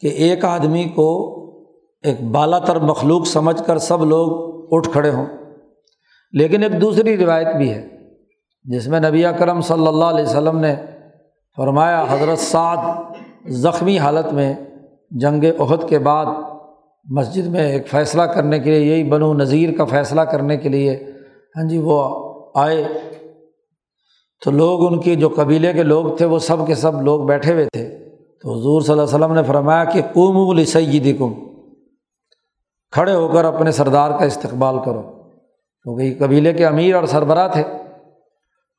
کہ ایک آدمی کو ایک بالا تر مخلوق سمجھ کر سب لوگ اٹھ کھڑے ہوں۔ لیکن ایک دوسری روایت بھی ہے جس میں نبی اکرم صلی اللہ علیہ وسلم نے فرمایا، حضرت سعد زخمی حالت میں جنگ احد کے بعد مسجد میں ایک فیصلہ کرنے کے لیے، یہی بنو نذیر کا فیصلہ کرنے کے لیے وہ آئے، تو لوگ ان کے جو قبیلے کے لوگ تھے وہ سب کے سب لوگ بیٹھے ہوئے تھے، تو حضور صلی اللہ علیہ وسلم نے فرمایا کہ قوموا لسیدکم، کھڑے ہو کر اپنے سردار کا استقبال کرو، کیونکہ یہ قبیلے کے امیر اور سربراہ تھے۔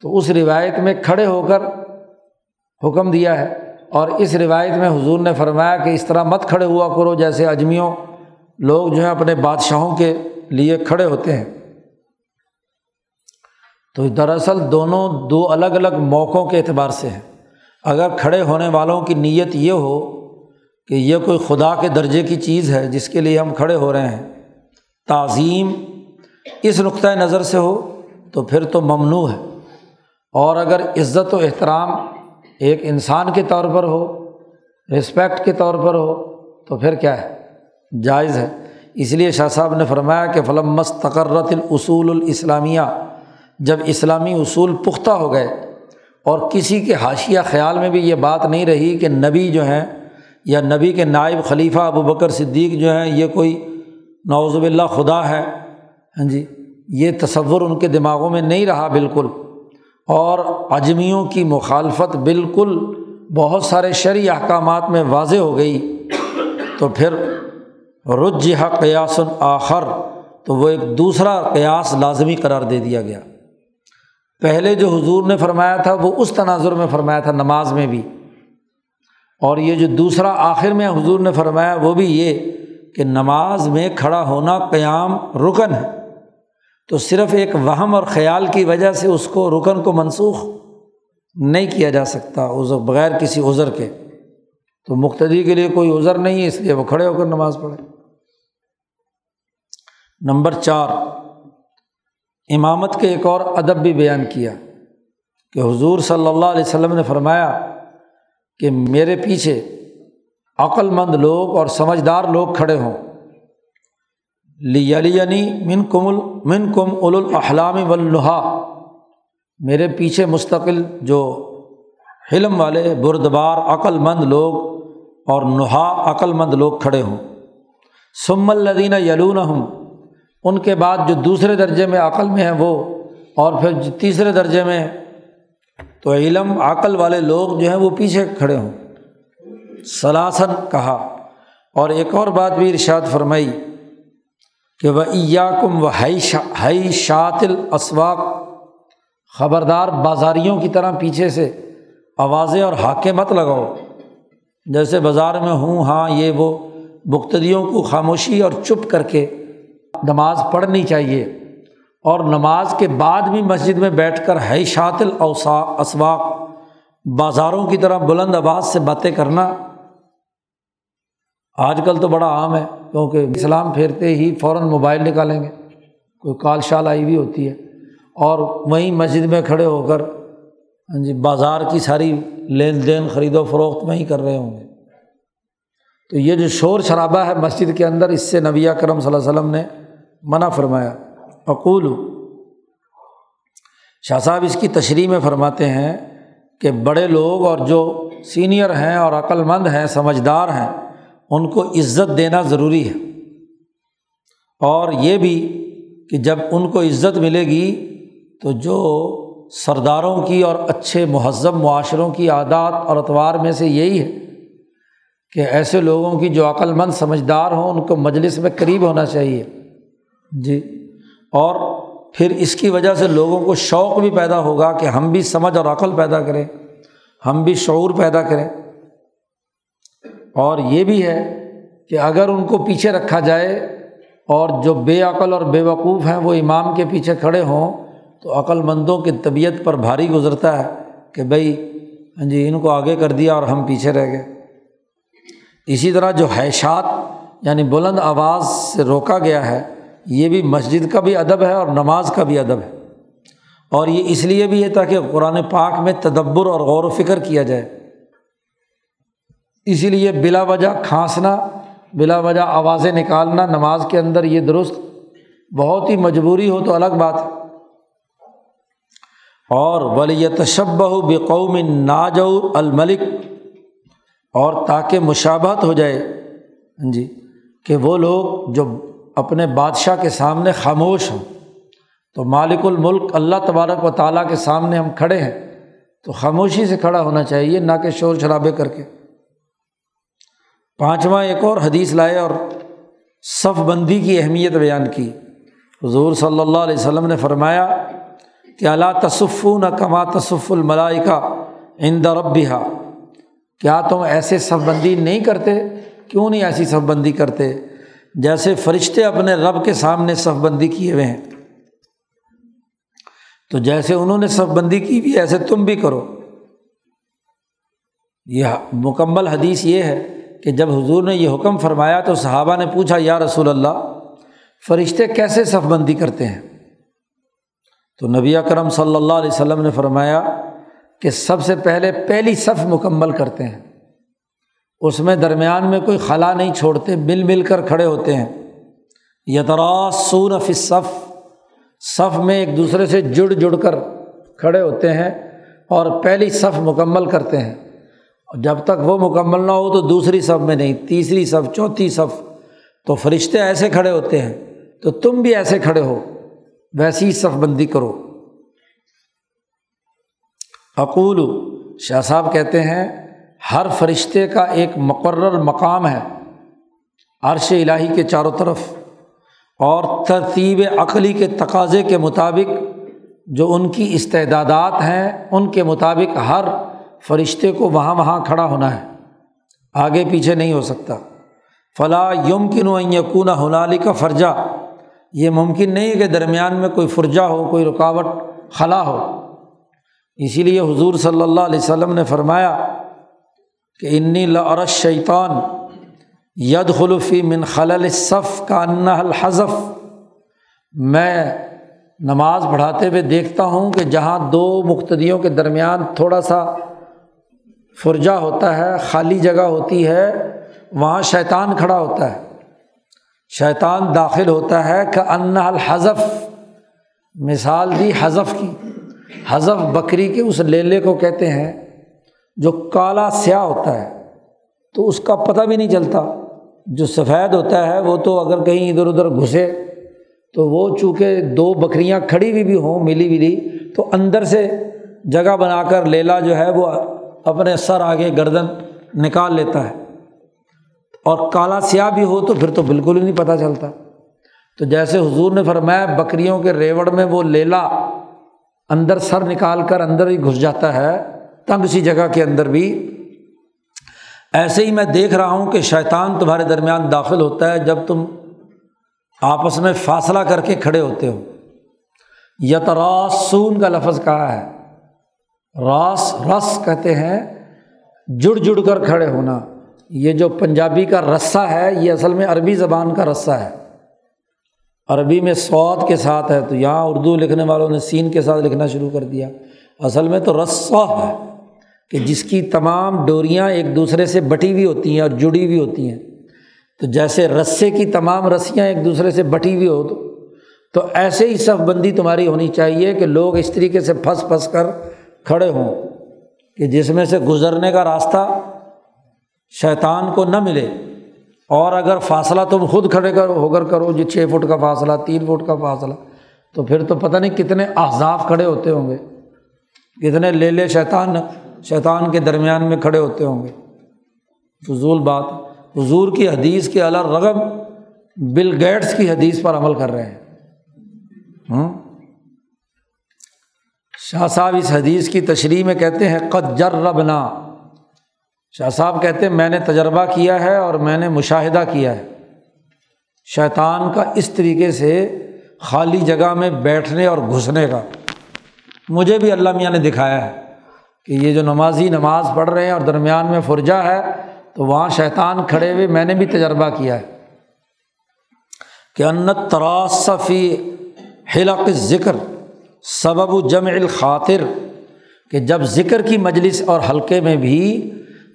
تو اس روایت میں کھڑے ہو کر حکم دیا ہے، اور اس روایت میں حضور نے فرمایا کہ اس طرح مت کھڑے ہوا کرو جیسے عجمیوں لوگ جو ہیں اپنے بادشاہوں کے لیے کھڑے ہوتے ہیں۔ تو دراصل دونوں دو الگ الگ موقعوں کے اعتبار سے ہیں۔ اگر کھڑے ہونے والوں کی نیت یہ ہو کہ یہ کوئی خدا کے درجے کی چیز ہے جس کے لیے ہم کھڑے ہو رہے ہیں، تعظیم اس نقطہ نظر سے ہو تو پھر تو ممنوع ہے، اور اگر عزت و احترام ایک انسان کے طور پر ہو، رسپیکٹ کے طور پر ہو، تو پھر کیا ہے، جائز ہے۔ اس لیے شاہ صاحب نے فرمایا کہ فلما استقرت الاصول الاسلامیہ، جب اسلامی اصول پختہ ہو گئے اور کسی کے حاشیہ خیال میں بھی یہ بات نہیں رہی کہ نبی جو ہیں یا نبی کے نائب خلیفہ ابوبکر صدیق جو ہیں یہ کوئی نعوذ باللہ خدا ہے، یہ تصور ان کے دماغوں میں نہیں رہا بالکل، اور عجمیوں کی مخالفت بالکل بہت سارے شرعی احکامات میں واضح ہو گئی، تو پھر رجح قیاس آخر، تو وہ ایک دوسرا قیاس لازمی قرار دے دیا گیا۔ پہلے جو حضور نے فرمایا تھا وہ اس تناظر میں فرمایا تھا نماز میں بھی، اور یہ جو دوسرا آخر میں حضور نے فرمایا وہ بھی یہ کہ نماز میں کھڑا ہونا قیام رکن ہے، تو صرف ایک وہم اور خیال کی وجہ سے اس کو رکن کو منسوخ نہیں کیا جا سکتا بغیر کسی عذر کے۔ تو مقتدی کے لیے کوئی عذر نہیں ہے، اس لیے وہ کھڑے ہو کر نماز پڑھے۔ نمبر 4، امامت کے ایک اور ادب بھی بیان کیا کہ حضور صلی اللہ علیہ وسلم نے فرمایا کہ میرے پیچھے عقل مند لوگ اور سمجھدار لوگ کھڑے ہوں۔ لیلینی منکم اولو الاحلام والنہیٰ، میرے پیچھے مستقل جو حلم والے بردبار عقل مند لوگ اور نہا عقل مند لوگ کھڑے ہوں۔ ثم الذین یلونہم، ان کے بعد جو دوسرے درجے میں عقل میں ہیں وہ، اور پھر تیسرے درجے میں تو علم عقل والے لوگ جو ہیں وہ پیچھے کھڑے ہوں۔ ثلاثاً کہا، اور ایک اور بات بھی ارشاد فرمائی کہ وَإِيَّاكُمْ وَحَيْشَاتِ الْأَسْوَاقِ، خبردار بازاریوں کی طرح پیچھے سے آوازیں اور ہاکے مت لگاؤ، جیسے بازار میں ہوں ہاں یہ وہ۔ مقتدیوں کو خاموشی اور چپ کر کے نماز پڑھنی چاہیے، اور نماز کے بعد بھی مسجد میں بیٹھ کر حیشات الاسواق، بازاروں کی طرح بلند آواز سے باتیں کرنا آج کل تو بڑا عام ہے، کیونکہ اسلام پھیرتے ہی فوراً موبائل نکالیں گے، کوئی کال شال آئی ہوئی ہوتی ہے، اور وہیں مسجد میں کھڑے ہو کر بازار کی ساری لین دین خرید و فروخت میں ہی کر رہے ہوں گے۔ تو یہ جو شور شرابہ ہے مسجد کے اندر، اس سے نبی اکرم صلی اللہ علیہ وسلم نے منع فرمایا۔ اقول، شاہ صاحب اس کی تشریح میں فرماتے ہیں کہ بڑے لوگ اور جو سینئر ہیں اور عقل مند ہیں سمجھدار ہیں ان کو عزت دینا ضروری ہے، اور یہ بھی کہ جب ان کو عزت ملے گی تو جو سرداروں کی اور اچھے مہذب معاشروں کی عادات اور اطوار میں سے یہی ہے کہ ایسے لوگوں کی جو عقل مند سمجھدار ہوں ان کو مجلس میں قریب ہونا چاہیے جی، اور پھر اس کی وجہ سے لوگوں کو شوق بھی پیدا ہوگا کہ ہم بھی سمجھ اور عقل پیدا کریں، ہم بھی شعور پیدا کریں۔ اور یہ بھی ہے کہ اگر ان کو پیچھے رکھا جائے اور جو بے عقل اور بے وقوف ہیں وہ امام کے پیچھے کھڑے ہوں تو عقل مندوں کی طبیعت پر بھاری گزرتا ہے کہ بھائی جی ان کو آگے کر دیا اور ہم پیچھے رہ گئے۔ اسی طرح جو حیشات یعنی بلند آواز سے روکا گیا ہے، یہ بھی مسجد کا بھی ادب ہے اور نماز کا بھی ادب ہے، اور یہ اس لیے بھی ہے تاکہ قرآن پاک میں تدبر اور غور و فکر کیا جائے۔ اسی لیے بلا وجہ کھانسنا، بلا وجہ آوازیں نکالنا نماز کے اندر یہ درست، بہت ہی مجبوری ہو تو الگ بات ہے۔ اور وَلِيَتَشَبَّهُ بِقَوْمٍ نَاجَوْا الْمَلِكِ، اور تاکہ مشابہت ہو جائے جی کہ وہ لوگ جو اپنے بادشاہ کے سامنے خاموش ہوں، تو مالک الملک اللہ تبارک و تعالیٰ کے سامنے ہم کھڑے ہیں تو خاموشی سے کھڑا ہونا چاہیے، نہ کہ شور شرابے کر کے۔ پانچواں، ایک اور حدیث لائے اور صف بندی کی اہمیت بیان کی۔ حضور صلی اللہ علیہ وسلم نے فرمایا کہ الا تصفون کما تصف الملائکہ عند ربھا، کیا تم ایسے صف بندی نہیں کرتے؟ کیوں نہیں ایسی صف بندی کرتے جیسے فرشتے اپنے رب کے سامنے صف بندی کیے ہوئے ہیں؟ تو جیسے انہوں نے صف بندی کی بھی ایسے تم بھی کرو۔ یہ مکمل حدیث یہ ہے کہ جب حضور نے یہ حکم فرمایا تو صحابہ نے پوچھا یا رسول اللہ فرشتے کیسے صف بندی کرتے ہیں؟ تو نبی اکرم صلی اللہ علیہ وسلم نے فرمایا کہ سب سے پہلے پہلی صف مکمل کرتے ہیں، اس میں درمیان میں کوئی خلا نہیں چھوڑتے، مل مل کر کھڑے ہوتے ہیں۔ یتراصون فی الصف، صف میں ایک دوسرے سے جڑ جڑ کر کھڑے ہوتے ہیں اور پہلی صف مکمل کرتے ہیں، اور جب تک وہ مکمل نہ ہو تو دوسری صف میں نہیں، تیسری صف، چوتھی صف۔ تو فرشتے ایسے کھڑے ہوتے ہیں تو تم بھی ایسے کھڑے ہو، ویسی صف بندی کرو۔ اقول، شاہ صاحب کہتے ہیں ہر فرشتے کا ایک مقرر مقام ہے عرش الہی کے چاروں طرف، اور ترتیب عقلی کے تقاضے کے مطابق جو ان کی استعدادات ہیں ان کے مطابق ہر فرشتے کو وہاں وہاں کھڑا ہونا ہے، آگے پیچھے نہیں ہو سکتا۔ فلا یمکن ان یکون ہنالک فرجا، یہ ممکن نہیں کہ درمیان میں کوئی فرجہ ہو، کوئی رکاوٹ خلا ہو۔ اسی لیے حضور صلی اللہ علیہ وسلم نے فرمایا کہ انی لأری الشیطان یدخل فی من خلل الصف کأنہ الحذف، میں نماز پڑھاتے ہوئے دیکھتا ہوں کہ جہاں دو مقتدیوں کے درمیان تھوڑا سا فرجہ ہوتا ہے، خالی جگہ ہوتی ہے، وہاں شیطان کھڑا ہوتا ہے، شیطان داخل ہوتا ہے کأنہ الحذف، مثال دی حذف کی۔ حذف بکری کے اس لیلے کو کہتے ہیں جو کالا سیاہ ہوتا ہے، تو اس کا پتہ بھی نہیں چلتا، جو سفید ہوتا ہے وہ تو اگر کہیں ادھر ادھر گھسے تو وہ چونکہ دو بکریاں کھڑی ہوئی بھی ہوں ملی ملی تو اندر سے جگہ بنا کر لیلا جو ہے وہ اپنے سر آگے گردن نکال لیتا ہے، اور کالا سیاہ بھی ہو تو پھر تو بالکل ہی نہیں پتہ چلتا۔ تو جیسے حضور نے فرمایا بکریوں کے ریوڑ میں وہ لیلا اندر سر نکال کر اندر ہی گھس جاتا ہے، تنگ سی جگہ کے اندر بھی ایسے ہی میں دیکھ رہا ہوں کہ شیطان تمہارے درمیان داخل ہوتا ہے جب تم آپس میں فاصلہ کر کے کھڑے ہوتے ہو۔ یتراسون کا لفظ کہا ہے، راس رس کہتے ہیں جڑ جڑ کر کھڑے ہونا۔ یہ جو پنجابی کا رسہ ہے یہ اصل میں عربی زبان کا رسہ ہے، عربی میں صوت کے ساتھ ہے، تو یہاں اردو لکھنے والوں نے سین کے ساتھ لکھنا شروع کر دیا، اصل میں تو رسہ ہے کہ جس کی تمام ڈوریاں ایک دوسرے سے بٹی ہوئی ہوتی ہیں اور جڑی ہوئی ہوتی ہیں۔ تو جیسے رسے کی تمام رسیاں ایک دوسرے سے بٹی ہوئی ہو تو ایسے ہی صف بندی تمہاری ہونی چاہیے کہ لوگ اس طریقے سے پھنس پھنس کر کھڑے ہوں کہ جس میں سے گزرنے کا راستہ شیطان کو نہ ملے، اور اگر فاصلہ تم خود کھڑے کر ہو کر کرو، جو 6 فٹ کا فاصلہ، 3 فٹ کا فاصلہ، تو پھر تو پتہ نہیں کتنے احزاب کھڑے ہوتے ہوں گے، کتنے لیلے شیطان کے درمیان میں کھڑے ہوتے ہوں گے۔ فضول بات، حضور کی حدیث کے علی الرغم بل گیٹس کی حدیث پر عمل کر رہے ہیں۔ شاہ صاحب اس حدیث کی تشریح میں کہتے ہیں قد جربنا، شاہ صاحب کہتے ہیں میں نے تجربہ کیا ہے اور میں نے مشاہدہ کیا ہے شیطان کا اس طریقے سے خالی جگہ میں بیٹھنے اور گھسنے کا، مجھے بھی اللہ میاں نے دکھایا ہے کہ یہ جو نمازی نماز پڑھ رہے ہیں اور درمیان میں فرجہ ہے تو وہاں شیطان کھڑے ہوئے میں نے بھی تجربہ کیا ہے کہ ان التراس فی حلق الذکر سبب جمع الخاطر، کہ جب ذکر کی مجلس اور حلقے میں بھی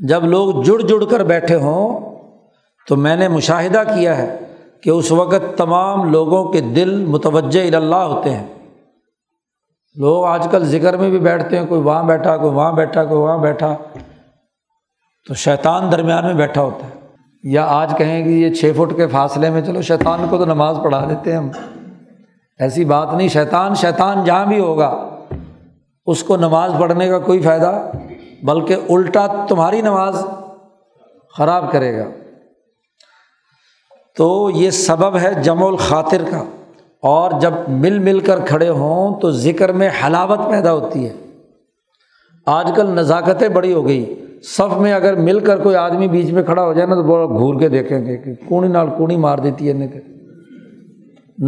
جب لوگ جڑ جڑ کر بیٹھے ہوں تو میں نے مشاہدہ کیا ہے کہ اس وقت تمام لوگوں کے دل متوجہ الی اللہ ہوتے ہیں۔ لوگ آج کل ذکر میں بھی بیٹھتے ہیں، کوئی وہاں بیٹھا، کوئی وہاں بیٹھا، کوئی وہاں بیٹھا، تو شیطان درمیان میں بیٹھا ہوتا ہے۔ یا آج کہیں کہ یہ 6 فٹ کے فاصلے میں، چلو شیطان کو تو نماز پڑھا دیتے ہیں ہم، ایسی بات نہیں، شیطان جہاں بھی ہوگا اس کو نماز پڑھنے کا کوئی فائدہ، بلکہ الٹا تمہاری نماز خراب کرے گا۔ تو یہ سبب ہے جمع الخاطر کا، اور جب مل مل کر کھڑے ہوں تو ذکر میں حلاوت پیدا ہوتی ہے۔ آج کل نزاکتیں بڑی ہو گئی، صف میں اگر مل کر کوئی آدمی بیچ میں کھڑا ہو جائے نا تو بڑا گھور کے دیکھیں گے کہ کونی نال کونی مار دیتی ہے انہیں، کہ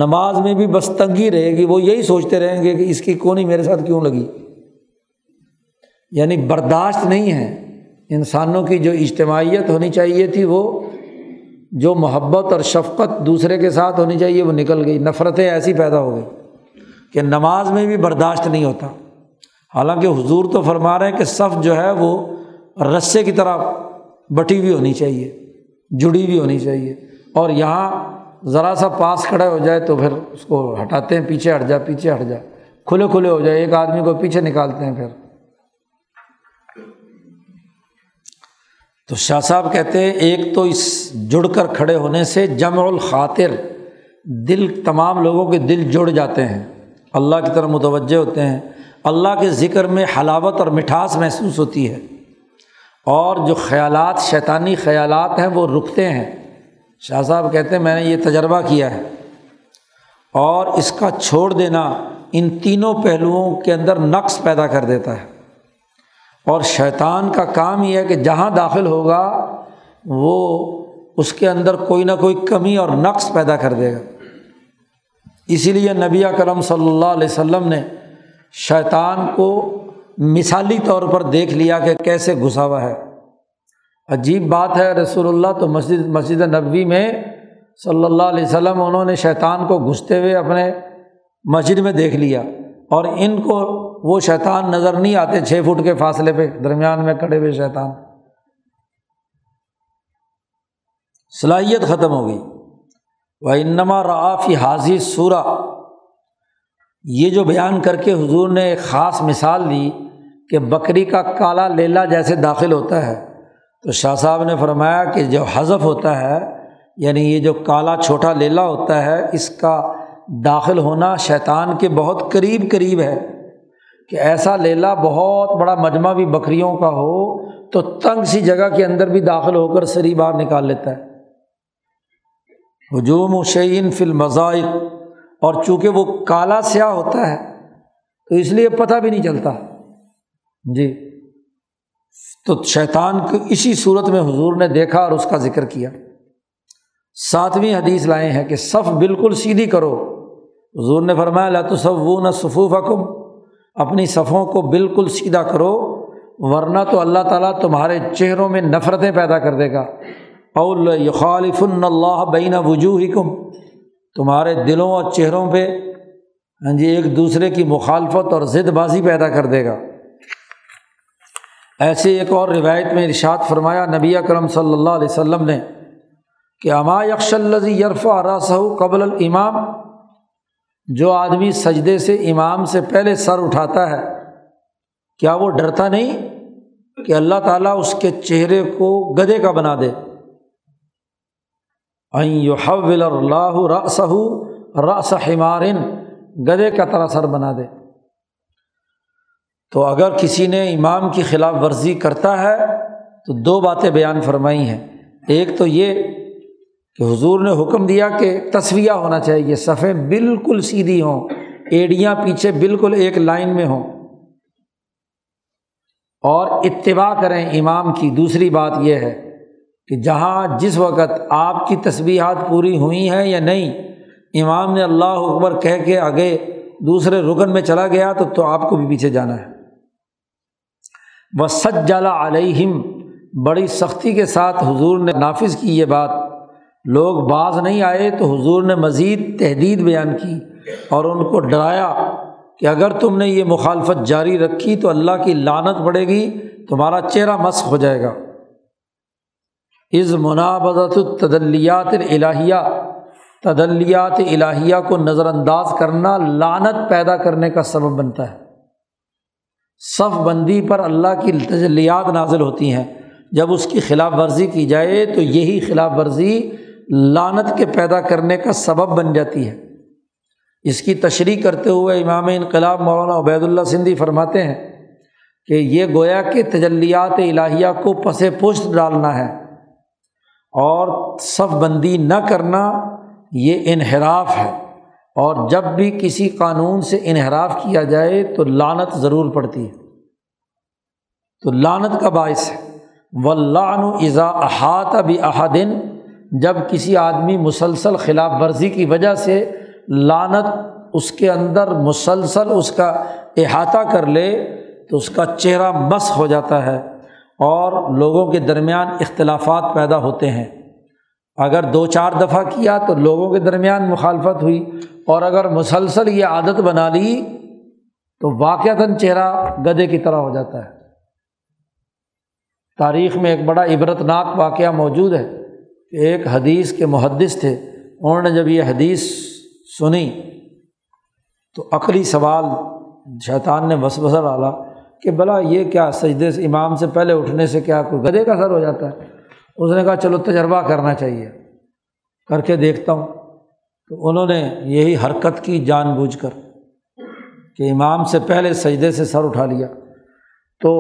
نماز میں بھی بس تنگی رہے گی، وہ یہی سوچتے رہیں گے کہ اس کی کونی میرے ساتھ کیوں لگی، یعنی برداشت نہیں ہے۔ انسانوں کی جو اجتماعیت ہونی چاہیے تھی، وہ جو محبت اور شفقت دوسرے کے ساتھ ہونی چاہیے وہ نکل گئی، نفرتیں ایسی پیدا ہو گئی کہ نماز میں بھی برداشت نہیں ہوتا۔ حالانکہ حضور تو فرما رہے ہیں کہ صف جو ہے وہ رسے کی طرح بٹی ہوئی ہونی چاہیے، جڑی ہوئی ہونی چاہیے، اور یہاں ذرا سا پاس کھڑا ہو جائے تو پھر اس کو ہٹاتے ہیں، پیچھے ہٹ جا، پیچھے ہٹ جا، کھلے کھلے ہو جائے، ایک آدمی کو پیچھے نکالتے ہیں۔ پھر تو شاہ صاحب کہتے ہیں ایک تو اس جڑ کر کھڑے ہونے سے جمع الخاطر، دل، تمام لوگوں کے دل جڑ جاتے ہیں، اللہ کی طرف متوجہ ہوتے ہیں۔ اللہ کے ذکر میں حلاوت اور مٹھاس محسوس ہوتی ہے، اور جو خیالات شیطانی خیالات ہیں وہ رکتے ہیں۔ شاہ صاحب کہتے ہیں میں نے یہ تجربہ کیا ہے، اور اس کا چھوڑ دینا ان تینوں پہلوؤں کے اندر نقص پیدا کر دیتا ہے، اور شیطان کا کام یہ ہے کہ جہاں داخل ہوگا وہ اس کے اندر کوئی نہ کوئی کمی اور نقص پیدا کر دے گا۔ اسی لیے نبی اکرم صلی اللہ علیہ وسلم نے شیطان کو مثالی طور پر دیکھ لیا کہ کیسے گھسا ہوا ہے۔ عجیب بات ہے، رسول اللہ تو مسجد نبوی میں صلی اللہ علیہ وسلم انہوں نے شیطان کو گھستے ہوئے اپنے مسجد میں دیکھ لیا، اور ان کو وہ شیطان نظر نہیں آتے 6 فٹ کے فاصلے پہ، درمیان میں کھڑے ہوئے شیطان۔ صلاحیت ختم ہو گئی۔ وَإِنَّمَا رَأَى فِي هَذِهِ السُّورَةِ، یہ جو بیان کر کے حضور نے ایک خاص مثال دی کہ بکری کا کالا لیلا جیسے داخل ہوتا ہے، تو شاہ صاحب نے فرمایا کہ جو حذف ہوتا ہے، یعنی یہ جو کالا چھوٹا لیلا ہوتا ہے، اس کا داخل ہونا شیطان کے بہت قریب قریب ہے کہ ایسا لیلا بہت بڑا مجمع بھی بکریوں کا ہو تو تنگ سی جگہ کے اندر بھی داخل ہو کر سری باہر نکال لیتا ہے۔ ہجوم شعین فی المذائق، اور چونکہ وہ کالا سیاہ ہوتا ہے تو اس لیے پتہ بھی نہیں چلتا جی، تو شیطان کو اسی صورت میں حضور نے دیکھا اور اس کا ذکر کیا۔ 7ویں حدیث لائے ہیں کہ صف بالکل سیدھی کرو، حضور نے فرمایا لا تصوون صفوفکم، اپنی صفوں کو بالکل سیدھا کرو ورنہ تو اللہ تعالیٰ تمہارے چہروں میں نفرتیں پیدا کر دے گا۔ اَوْ يُخَالِفُنَّ اللَّهَ بَيْنَ وُجُوهِكُمْ، تمہارے دلوں اور چہروں پہ جی ایک دوسرے کی مخالفت اور ضد بازی پیدا کر دے گا۔ ایسے ایک اور روایت میں ارشاد فرمایا نبی اکرم صلی اللہ علیہ وسلم نے کہ اَمَا يَخْشَى الَّذِي يَرْفَعُ رَأْسَهُ قَبْلَ الْإِمَامِ، جو آدمی سجدے سے امام سے پہلے سر اٹھاتا ہے، کیا وہ ڈرتا نہیں کہ اللہ تعالیٰ اس کے چہرے کو گدھے کا بنا دے؟ اَن يُحَوِّلَ اللَّهُ رَأْسَهُ رَأْسَ حِمَارٍ، گدھے کا طرح سر بنا دے۔ تو اگر کسی نے امام کی خلاف ورزی کرتا ہے تو 2 باتیں بیان فرمائی ہیں۔ ایک تو یہ کہ حضور نے حکم دیا کہ تسویہ ہونا چاہیے، صفیں بالکل سیدھی ہوں، ایڑیاں پیچھے بالکل ایک لائن میں ہوں، اور اتباع کریں امام کی۔ دوسری بات یہ ہے کہ جہاں جس وقت آپ کی تسبیحات پوری ہوئی ہیں یا نہیں، امام نے اللہ اکبر کہہ کے آگے دوسرے رکن میں چلا گیا تو آپ کو بھی پیچھے جانا ہے۔ وَسَجَّلَ عَلَيْهِمْ، بڑی سختی کے ساتھ حضور نے نافذ کی یہ بات، لوگ باز نہیں آئے تو حضور نے مزید تحدید بیان کی اور ان کو ڈرایا کہ اگر تم نے یہ مخالفت جاری رکھی تو اللہ کی لعنت پڑے گی، تمہارا چہرہ مسخ ہو جائے گا۔ از منابضۃ التدلیات الالہیہ، تدلیات الہیہ کو نظر انداز کرنا لعنت پیدا کرنے کا سبب بنتا ہے۔ صف بندی پر اللہ کی تجلیات نازل ہوتی ہیں، جب اس کی خلاف ورزی کی جائے تو یہی خلاف ورزی لعنت کے پیدا کرنے کا سبب بن جاتی ہے۔ اس کی تشریح کرتے ہوئے امام انقلاب مولانا عبید اللہ سندھی فرماتے ہیں کہ یہ گویا کہ تجلیات الہیہ کو پس پشت ڈالنا ہے، اور صف بندی نہ کرنا یہ انحراف ہے، اور جب بھی کسی قانون سے انحراف کیا جائے تو لعنت ضرور پڑتی ہے، تو لعنت کا باعث ہے۔ واللعن اذا احاط باحد، جب کسی آدمی مسلسل خلاف ورزی کی وجہ سے لعنت اس کے اندر مسلسل اس کا احاطہ کر لے تو اس کا چہرہ مسخ ہو جاتا ہے اور لوگوں کے درمیان اختلافات پیدا ہوتے ہیں۔ اگر 2-4 دفعہ کیا تو لوگوں کے درمیان مخالفت ہوئی، اور اگر مسلسل یہ عادت بنا لی تو واقعتاً چہرہ گدھے کی طرح ہو جاتا ہے۔ تاریخ میں ایک بڑا عبرت ناک واقعہ موجود ہے کہ ایک حدیث کے محدث تھے، انہوں نے جب یہ حدیث سنی تو عقلی سوال، شیطان نے وسوسہ ڈالا کہ بھلا یہ کیا سجدے سے امام سے پہلے اٹھنے سے کیا کوئی گدھے کا سر ہو جاتا ہے؟ اس نے کہا چلو تجربہ کرنا چاہیے، کر کے دیکھتا ہوں۔ تو انہوں نے یہی حرکت کی جان بوجھ کر کہ امام سے پہلے سجدے سے سر اٹھا لیا تو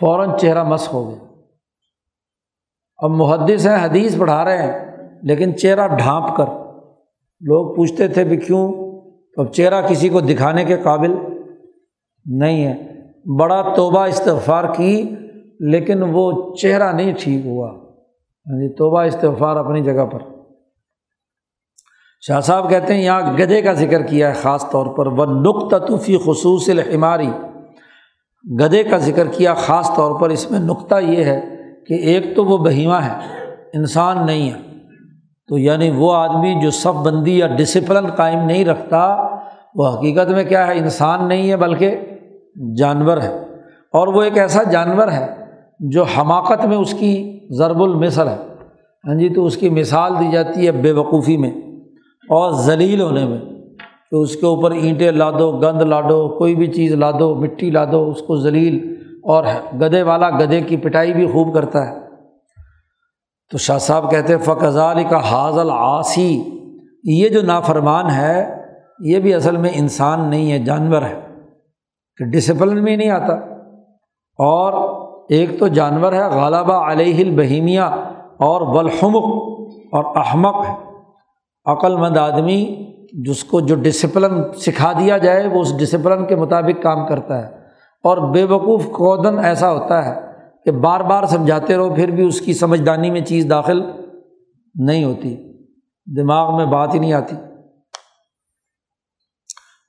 فوراً چہرہ مسخ ہو گیا۔ اب محدث ہیں، حدیث پڑھا رہے ہیں، لیکن چہرہ ڈھانپ کر، لوگ پوچھتے تھے بھی کیوں؟ تو اب چہرہ کسی کو دکھانے کے قابل نہیں ہے۔ بڑا توبہ استغفار کی، لیکن وہ چہرہ نہیں ٹھیک ہوا۔ توبہ استغفار اپنی جگہ پر۔ شاہ صاحب کہتے ہیں یہاں گدھے کا ذکر کیا ہے، خاص طور پر وَالنُّقْطَةُ فِي خُصُوصِ الْحِمَارِ، گدھے کا ذکر کیا خاص طور پر۔ اس میں نقطہ یہ ہے کہ ایک تو وہ بہیمہ ہے، انسان نہیں ہے، تو یعنی وہ آدمی جو صف بندی یا ڈسپلن قائم نہیں رکھتا، وہ حقیقت میں کیا ہے؟ انسان نہیں ہے بلکہ جانور ہے، اور وہ ایک ایسا جانور ہے جو حماقت میں اس کی ضرب المثل ہے، ہاں جی، تو اس کی مثال دی جاتی ہے بے وقوفی میں اور ذلیل ہونے میں، کہ اس کے اوپر اینٹیں لا دو، گند لا دو، کوئی بھی چیز لا دو، مٹی لا دو، اس کو ذلیل۔ اور گدھے والا گدھے کی پٹائی بھی خوب کرتا ہے۔ تو شاہ صاحب کہتے ہیں فَكَذَلِكَ هَذَا الْعَاصِي، یہ جو نافرمان ہے یہ بھی اصل میں انسان نہیں ہے، جانور ہے، کہ ڈسپلن میں نہیں آتا، اور ایک تو جانور ہے غالبہ علیہ البہیمیہ، اور والحمق، اور احمق ہے۔ عقل مند آدمی جس کو جو ڈسپلن سکھا دیا جائے وہ اس ڈسپلن کے مطابق کام کرتا ہے، اور بے وقوف کودن ایسا ہوتا ہے کہ بار بار سمجھاتے رہو پھر بھی اس کی سمجھدانی میں چیز داخل نہیں ہوتی، دماغ میں بات ہی نہیں آتی۔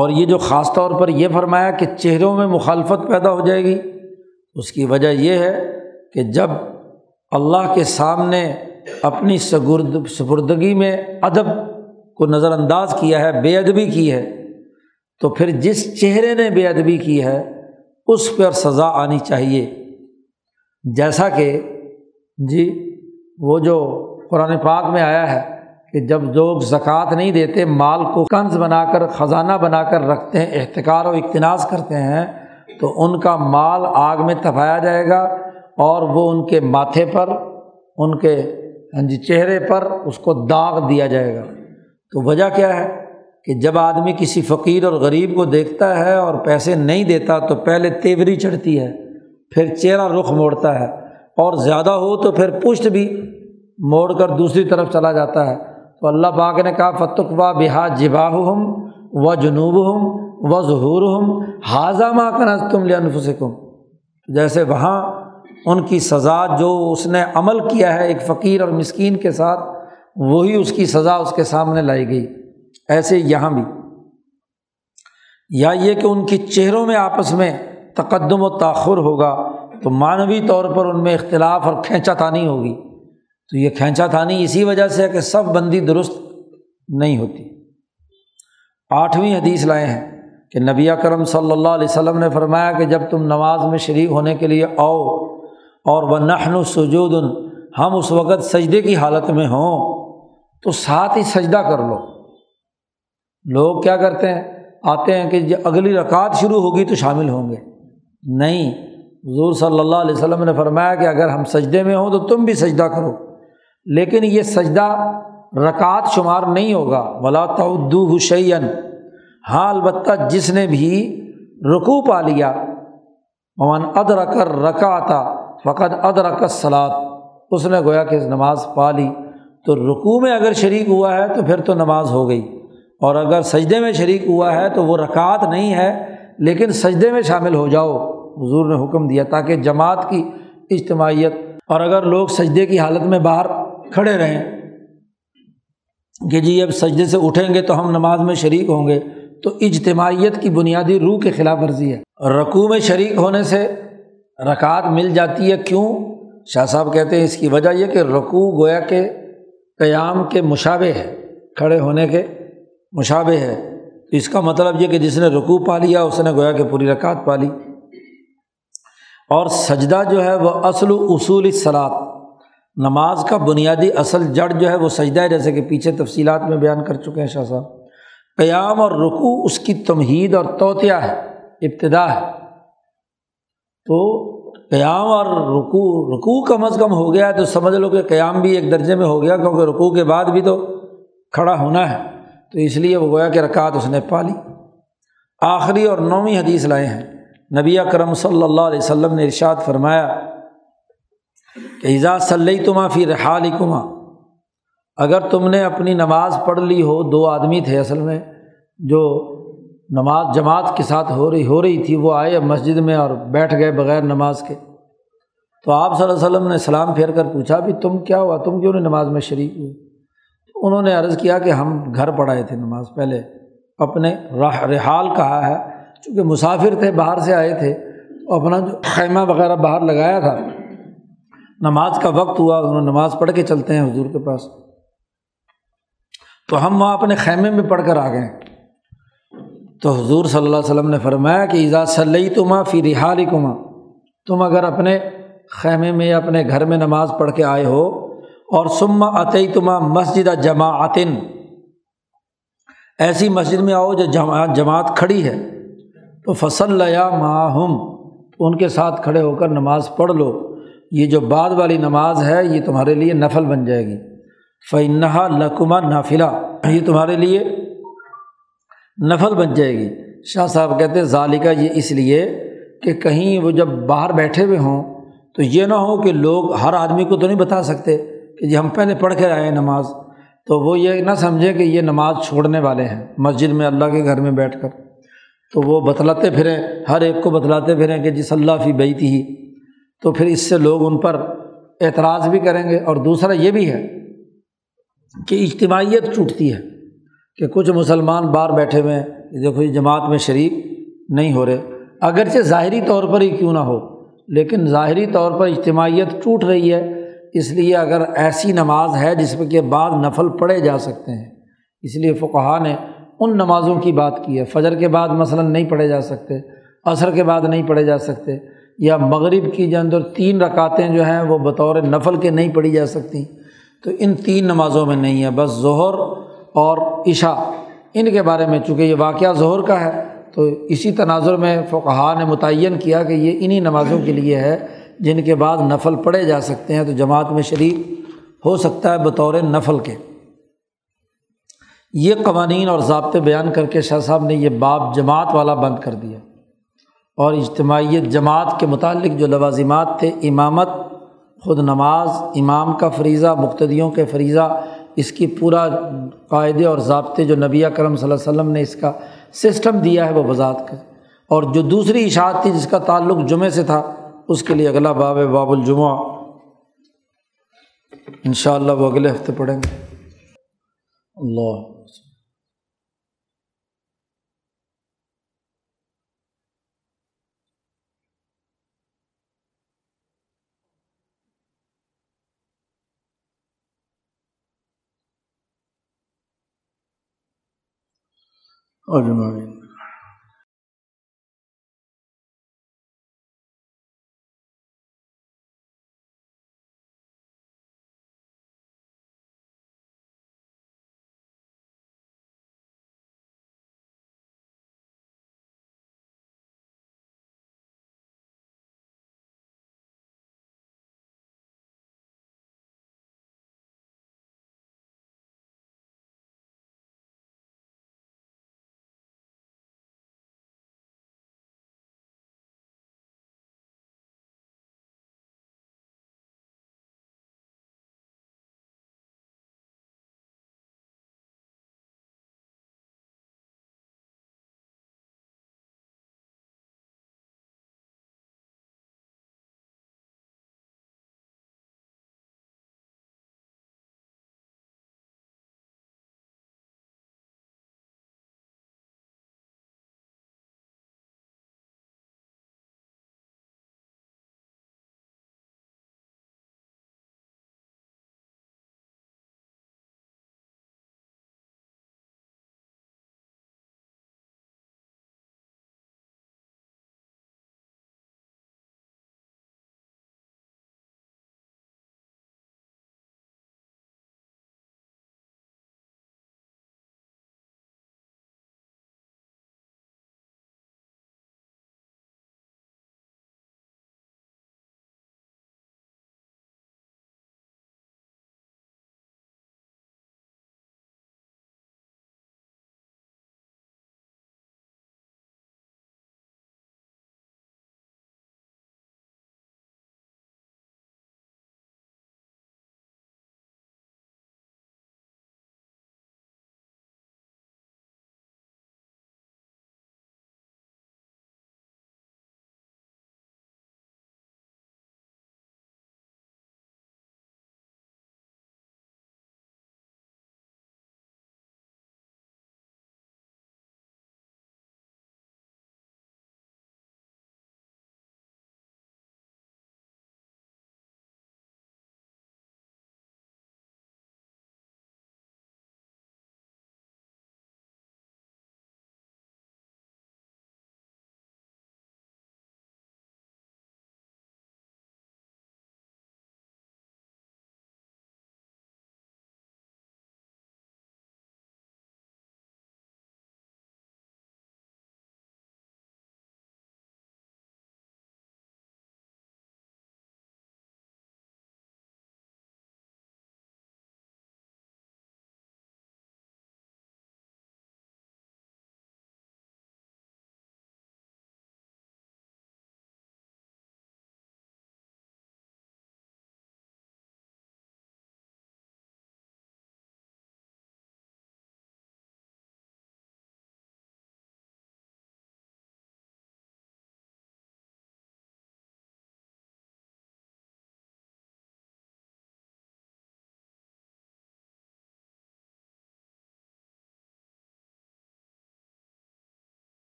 اور یہ جو خاص طور پر یہ فرمایا کہ چہروں میں مخالفت پیدا ہو جائے گی، اس کی وجہ یہ ہے کہ جب اللہ کے سامنے اپنی سپردگی میں ادب کو نظر انداز کیا ہے، بے ادبی کی ہے، تو پھر جس چہرے نے بے ادبی کی ہے اس پر سزا آنی چاہیے۔ جیسا کہ جی وہ جو قرآن پاک میں آیا ہے کہ جب لوگ زکوٰۃ نہیں دیتے، مال کو کنز بنا کر، خزانہ بنا کر رکھتے ہیں، احتکار و اکتناز کرتے ہیں، تو ان کا مال آگ میں تپایا جائے گا، اور وہ ان کے ماتھے پر، ان کے چہرے پر اس کو داغ دیا جائے گا۔ تو وجہ کیا ہے کہ جب آدمی کسی فقیر اور غریب کو دیکھتا ہے اور پیسے نہیں دیتا تو پہلے تیوری چڑھتی ہے، پھر چہرہ رخ موڑتا ہے، اور زیادہ ہو تو پھر پشت بھی موڑ کر دوسری طرف چلا جاتا ہے۔ تو اللہ پاک نے کہا فَتُقْوَى بِهَا جِبَاهُهُمْ وَجُنُوبُهُمْ وَظُهُورُهُمْ هَٰذَا مَا كَنَزْتُمْ لِأَنفُسِكُمْ، جیسے وہاں ان کی سزا جو اس نے عمل کیا ہے ایک فقیر اور مسکین کے ساتھ، وہی اس کی سزا اس کے سامنے لائی گئی، ایسے یہاں بھی۔ یا یہ کہ ان کے چہروں میں آپس میں تقدم و تاخر ہوگا، تو معنوی طور پر ان میں اختلاف اور کھینچا تانی ہوگی۔ تو یہ کھینچا تانی اسی وجہ سے ہے کہ صف بندی درست نہیں ہوتی۔ 8ویں حدیث لائے ہیں کہ نبی اکرم صلی اللہ علیہ وسلم نے فرمایا کہ جب تم نماز میں شریک ہونے کے لیے آؤ، اور وَنَحْنُ سُجُودٌ، ہم اس وقت سجدے کی حالت میں ہوں، تو ساتھ ہی سجدہ کر لو۔ لوگ کیا کرتے ہیں، آتے ہیں کہ اگلی رکعت شروع ہوگی تو شامل ہوں گے، نہیں، حضور صلی اللہ علیہ وسلم نے فرمایا کہ اگر ہم سجدے میں ہوں تو تم بھی سجدہ کرو، لیکن یہ سجدہ رکعت شمار نہیں ہوگا۔ وَلَا تَعُدُّوهُ شَيْئًا، ہاں البتہ جس نے بھی رکوع پا لیا، وَمَنْ أَدْرَكَ الرَّكَعَةَ فَقَدْ أَدْرَكَ الصَّلَاةَ، اس نے گویا کہ نماز پا لی، تو رکوع میں اگر شریک ہوا ہے تو پھر تو نماز ہو گئی، اور اگر سجدے میں شریک ہوا ہے تو وہ رکعت نہیں ہے لیکن سجدے میں شامل ہو جاؤ، حضور نے حکم دیا، تاکہ جماعت کی اجتماعیت۔ اور اگر لوگ سجدے کی حالت میں باہر کھڑے رہیں کہ جی اب سجدے سے اٹھیں گے تو ہم نماز میں شریک ہوں گے، تو اجتماعیت کی بنیادی روح کے خلاف ورزی ہے۔ رکوع میں شریک ہونے سے رکعت مل جاتی ہے، کیوں؟ شاہ صاحب کہتے ہیں اس کی وجہ یہ کہ رکوع گویا کہ قیام کے مشابہ ہے، کھڑے ہونے کے مشابہ ہے، تو اس کا مطلب یہ کہ جس نے رکوع پا لیا اس نے گویا کہ پوری رکعت پا لی۔ اور سجدہ جو ہے وہ اصل اصول الصلاۃ، نماز کا بنیادی اصل جڑ جو ہے وہ سجدہ ہے، جیسے کہ پیچھے تفصیلات میں بیان کر چکے ہیں شاہ صاحب۔ قیام اور رکوع اس کی تمہید اور توتیہ ہے، ابتدا ہے، تو قیام اور رکوع کم از کم ہو گیا تو سمجھ لو کہ قیام بھی ایک درجے میں ہو گیا، کیونکہ رکوع کے بعد بھی تو کھڑا ہونا ہے، تو اس لیے وہ گویا کہ رکعت اس نے پا لی۔ آخری اور نویں حدیث لائے ہیں۔ نبی اکرم صلی اللہ علیہ وسلم نے ارشاد فرمایا کہ اذا صلیتما فی رحالکما، اگر تم نے اپنی نماز پڑھ لی ہو، دو آدمی تھے اصل میں جو نماز جماعت کے ساتھ ہو رہی تھی، وہ آئے مسجد میں اور بیٹھ گئے بغیر نماز کے، تو آپ صلی اللہ علیہ وسلم نے سلام پھیر کر پوچھا بھی تم کیا ہوا، تم کیوں نہیں نماز میں شریک ہوئے؟ تو انہوں نے عرض کیا کہ ہم گھر پڑھائے تھے نماز، پہلے اپنے رحال کہا ہے چونکہ مسافر تھے، باہر سے آئے تھے، اپنا جو خیمہ وغیرہ باہر لگایا تھا، نماز کا وقت ہوا، انہوں نے نماز پڑھ کے چلتے ہیں حضور کے پاس، تو ہم وہاں اپنے خیمے میں پڑھ کر آ گئے۔ تو حضور صلی اللہ علیہ وسلم نے فرمایا کہ اذا صلیتما فی رحالکما، تم اگر اپنے خیمے میں اپنے گھر میں نماز پڑھ کے آئے ہو، اور ثم اتیتما مسجد جماعت، ایسی مسجد میں آؤ جو جماعت کھڑی ہے، تو فصلیا معہم، تو ان کے ساتھ کھڑے ہو کر نماز پڑھ لو، یہ جو بعد والی نماز ہے یہ تمہارے لیے نفل بن جائے گی، فانھا لکما نافلہ، یہ تمہارے لیے نفل بن جائے گی۔ شاہ صاحب کہتے ہیں ذالکہ، یہ اس لیے کہ کہیں وہ جب باہر بیٹھے ہوئے ہوں تو یہ نہ ہو کہ لوگ، ہر آدمی کو تو نہیں بتا سکتے کہ جی ہم پہلے پڑھ کے آئے نماز، تو وہ یہ نہ سمجھے کہ یہ نماز چھوڑنے والے ہیں مسجد میں اللہ کے گھر میں بیٹھ کر، تو وہ بتلاتے پھریں، ہر ایک کو بتلاتے پھریں کہ جی صلی فی بیتی ہی، تو پھر اس سے لوگ ان پر اعتراض بھی کریں گے، اور دوسرا یہ بھی ہے کہ اجتماعیت چھوٹتی ہے کہ کچھ مسلمان باہر بیٹھے ہوئے ہیں، دیکھو یہ جماعت میں شریک نہیں ہو رہے، اگرچہ ظاہری طور پر ہی کیوں نہ ہو، لیکن ظاہری طور پر اجتماعیت ٹوٹ رہی ہے، اس لیے اگر ایسی نماز ہے جس پہ کہ بعد نفل پڑھے جا سکتے ہیں، اس لیے فقہاء نے ان نمازوں کی بات کی ہے، فجر کے بعد مثلا نہیں پڑھے جا سکتے، عصر کے بعد نہیں پڑھے جا سکتے، یا مغرب کی جو اندر 3 رکعتیں جو ہیں وہ بطور نفل کے نہیں پڑھی جا سکتی، تو ان 3 نمازوں میں نہیں ہے، بس ظہر اور عشاء، ان کے بارے میں چونکہ یہ واقعہ ظہر کا ہے تو اسی تناظر میں فقہاء نے متعین کیا کہ یہ انہی نمازوں کے لیے ہے جن کے بعد نفل پڑھے جا سکتے ہیں، تو جماعت میں شریک ہو سکتا ہے بطور نفل کے۔ یہ قوانین اور ضابطے بیان کر کے شاہ صاحب نے یہ باب جماعت والا بند کر دیا، اور اجتماعیت جماعت کے متعلق جو لوازمات تھے، امامت، خود نماز، امام کا فریضہ، مقتدیوں کے فریضہ، اس کی پورا قاعدے اور ضابطے جو نبی اکرم صلی اللہ علیہ وسلم نے اس کا سسٹم دیا ہے وہ وضاحت کر، اور جو دوسری اشاعت تھی جس کا تعلق جمعے سے تھا، اس کے لیے اگلا باب ہے باب الجمعہ، انشاءاللہ وہ اگلے ہفتے پڑھیں گے۔ اللہ اور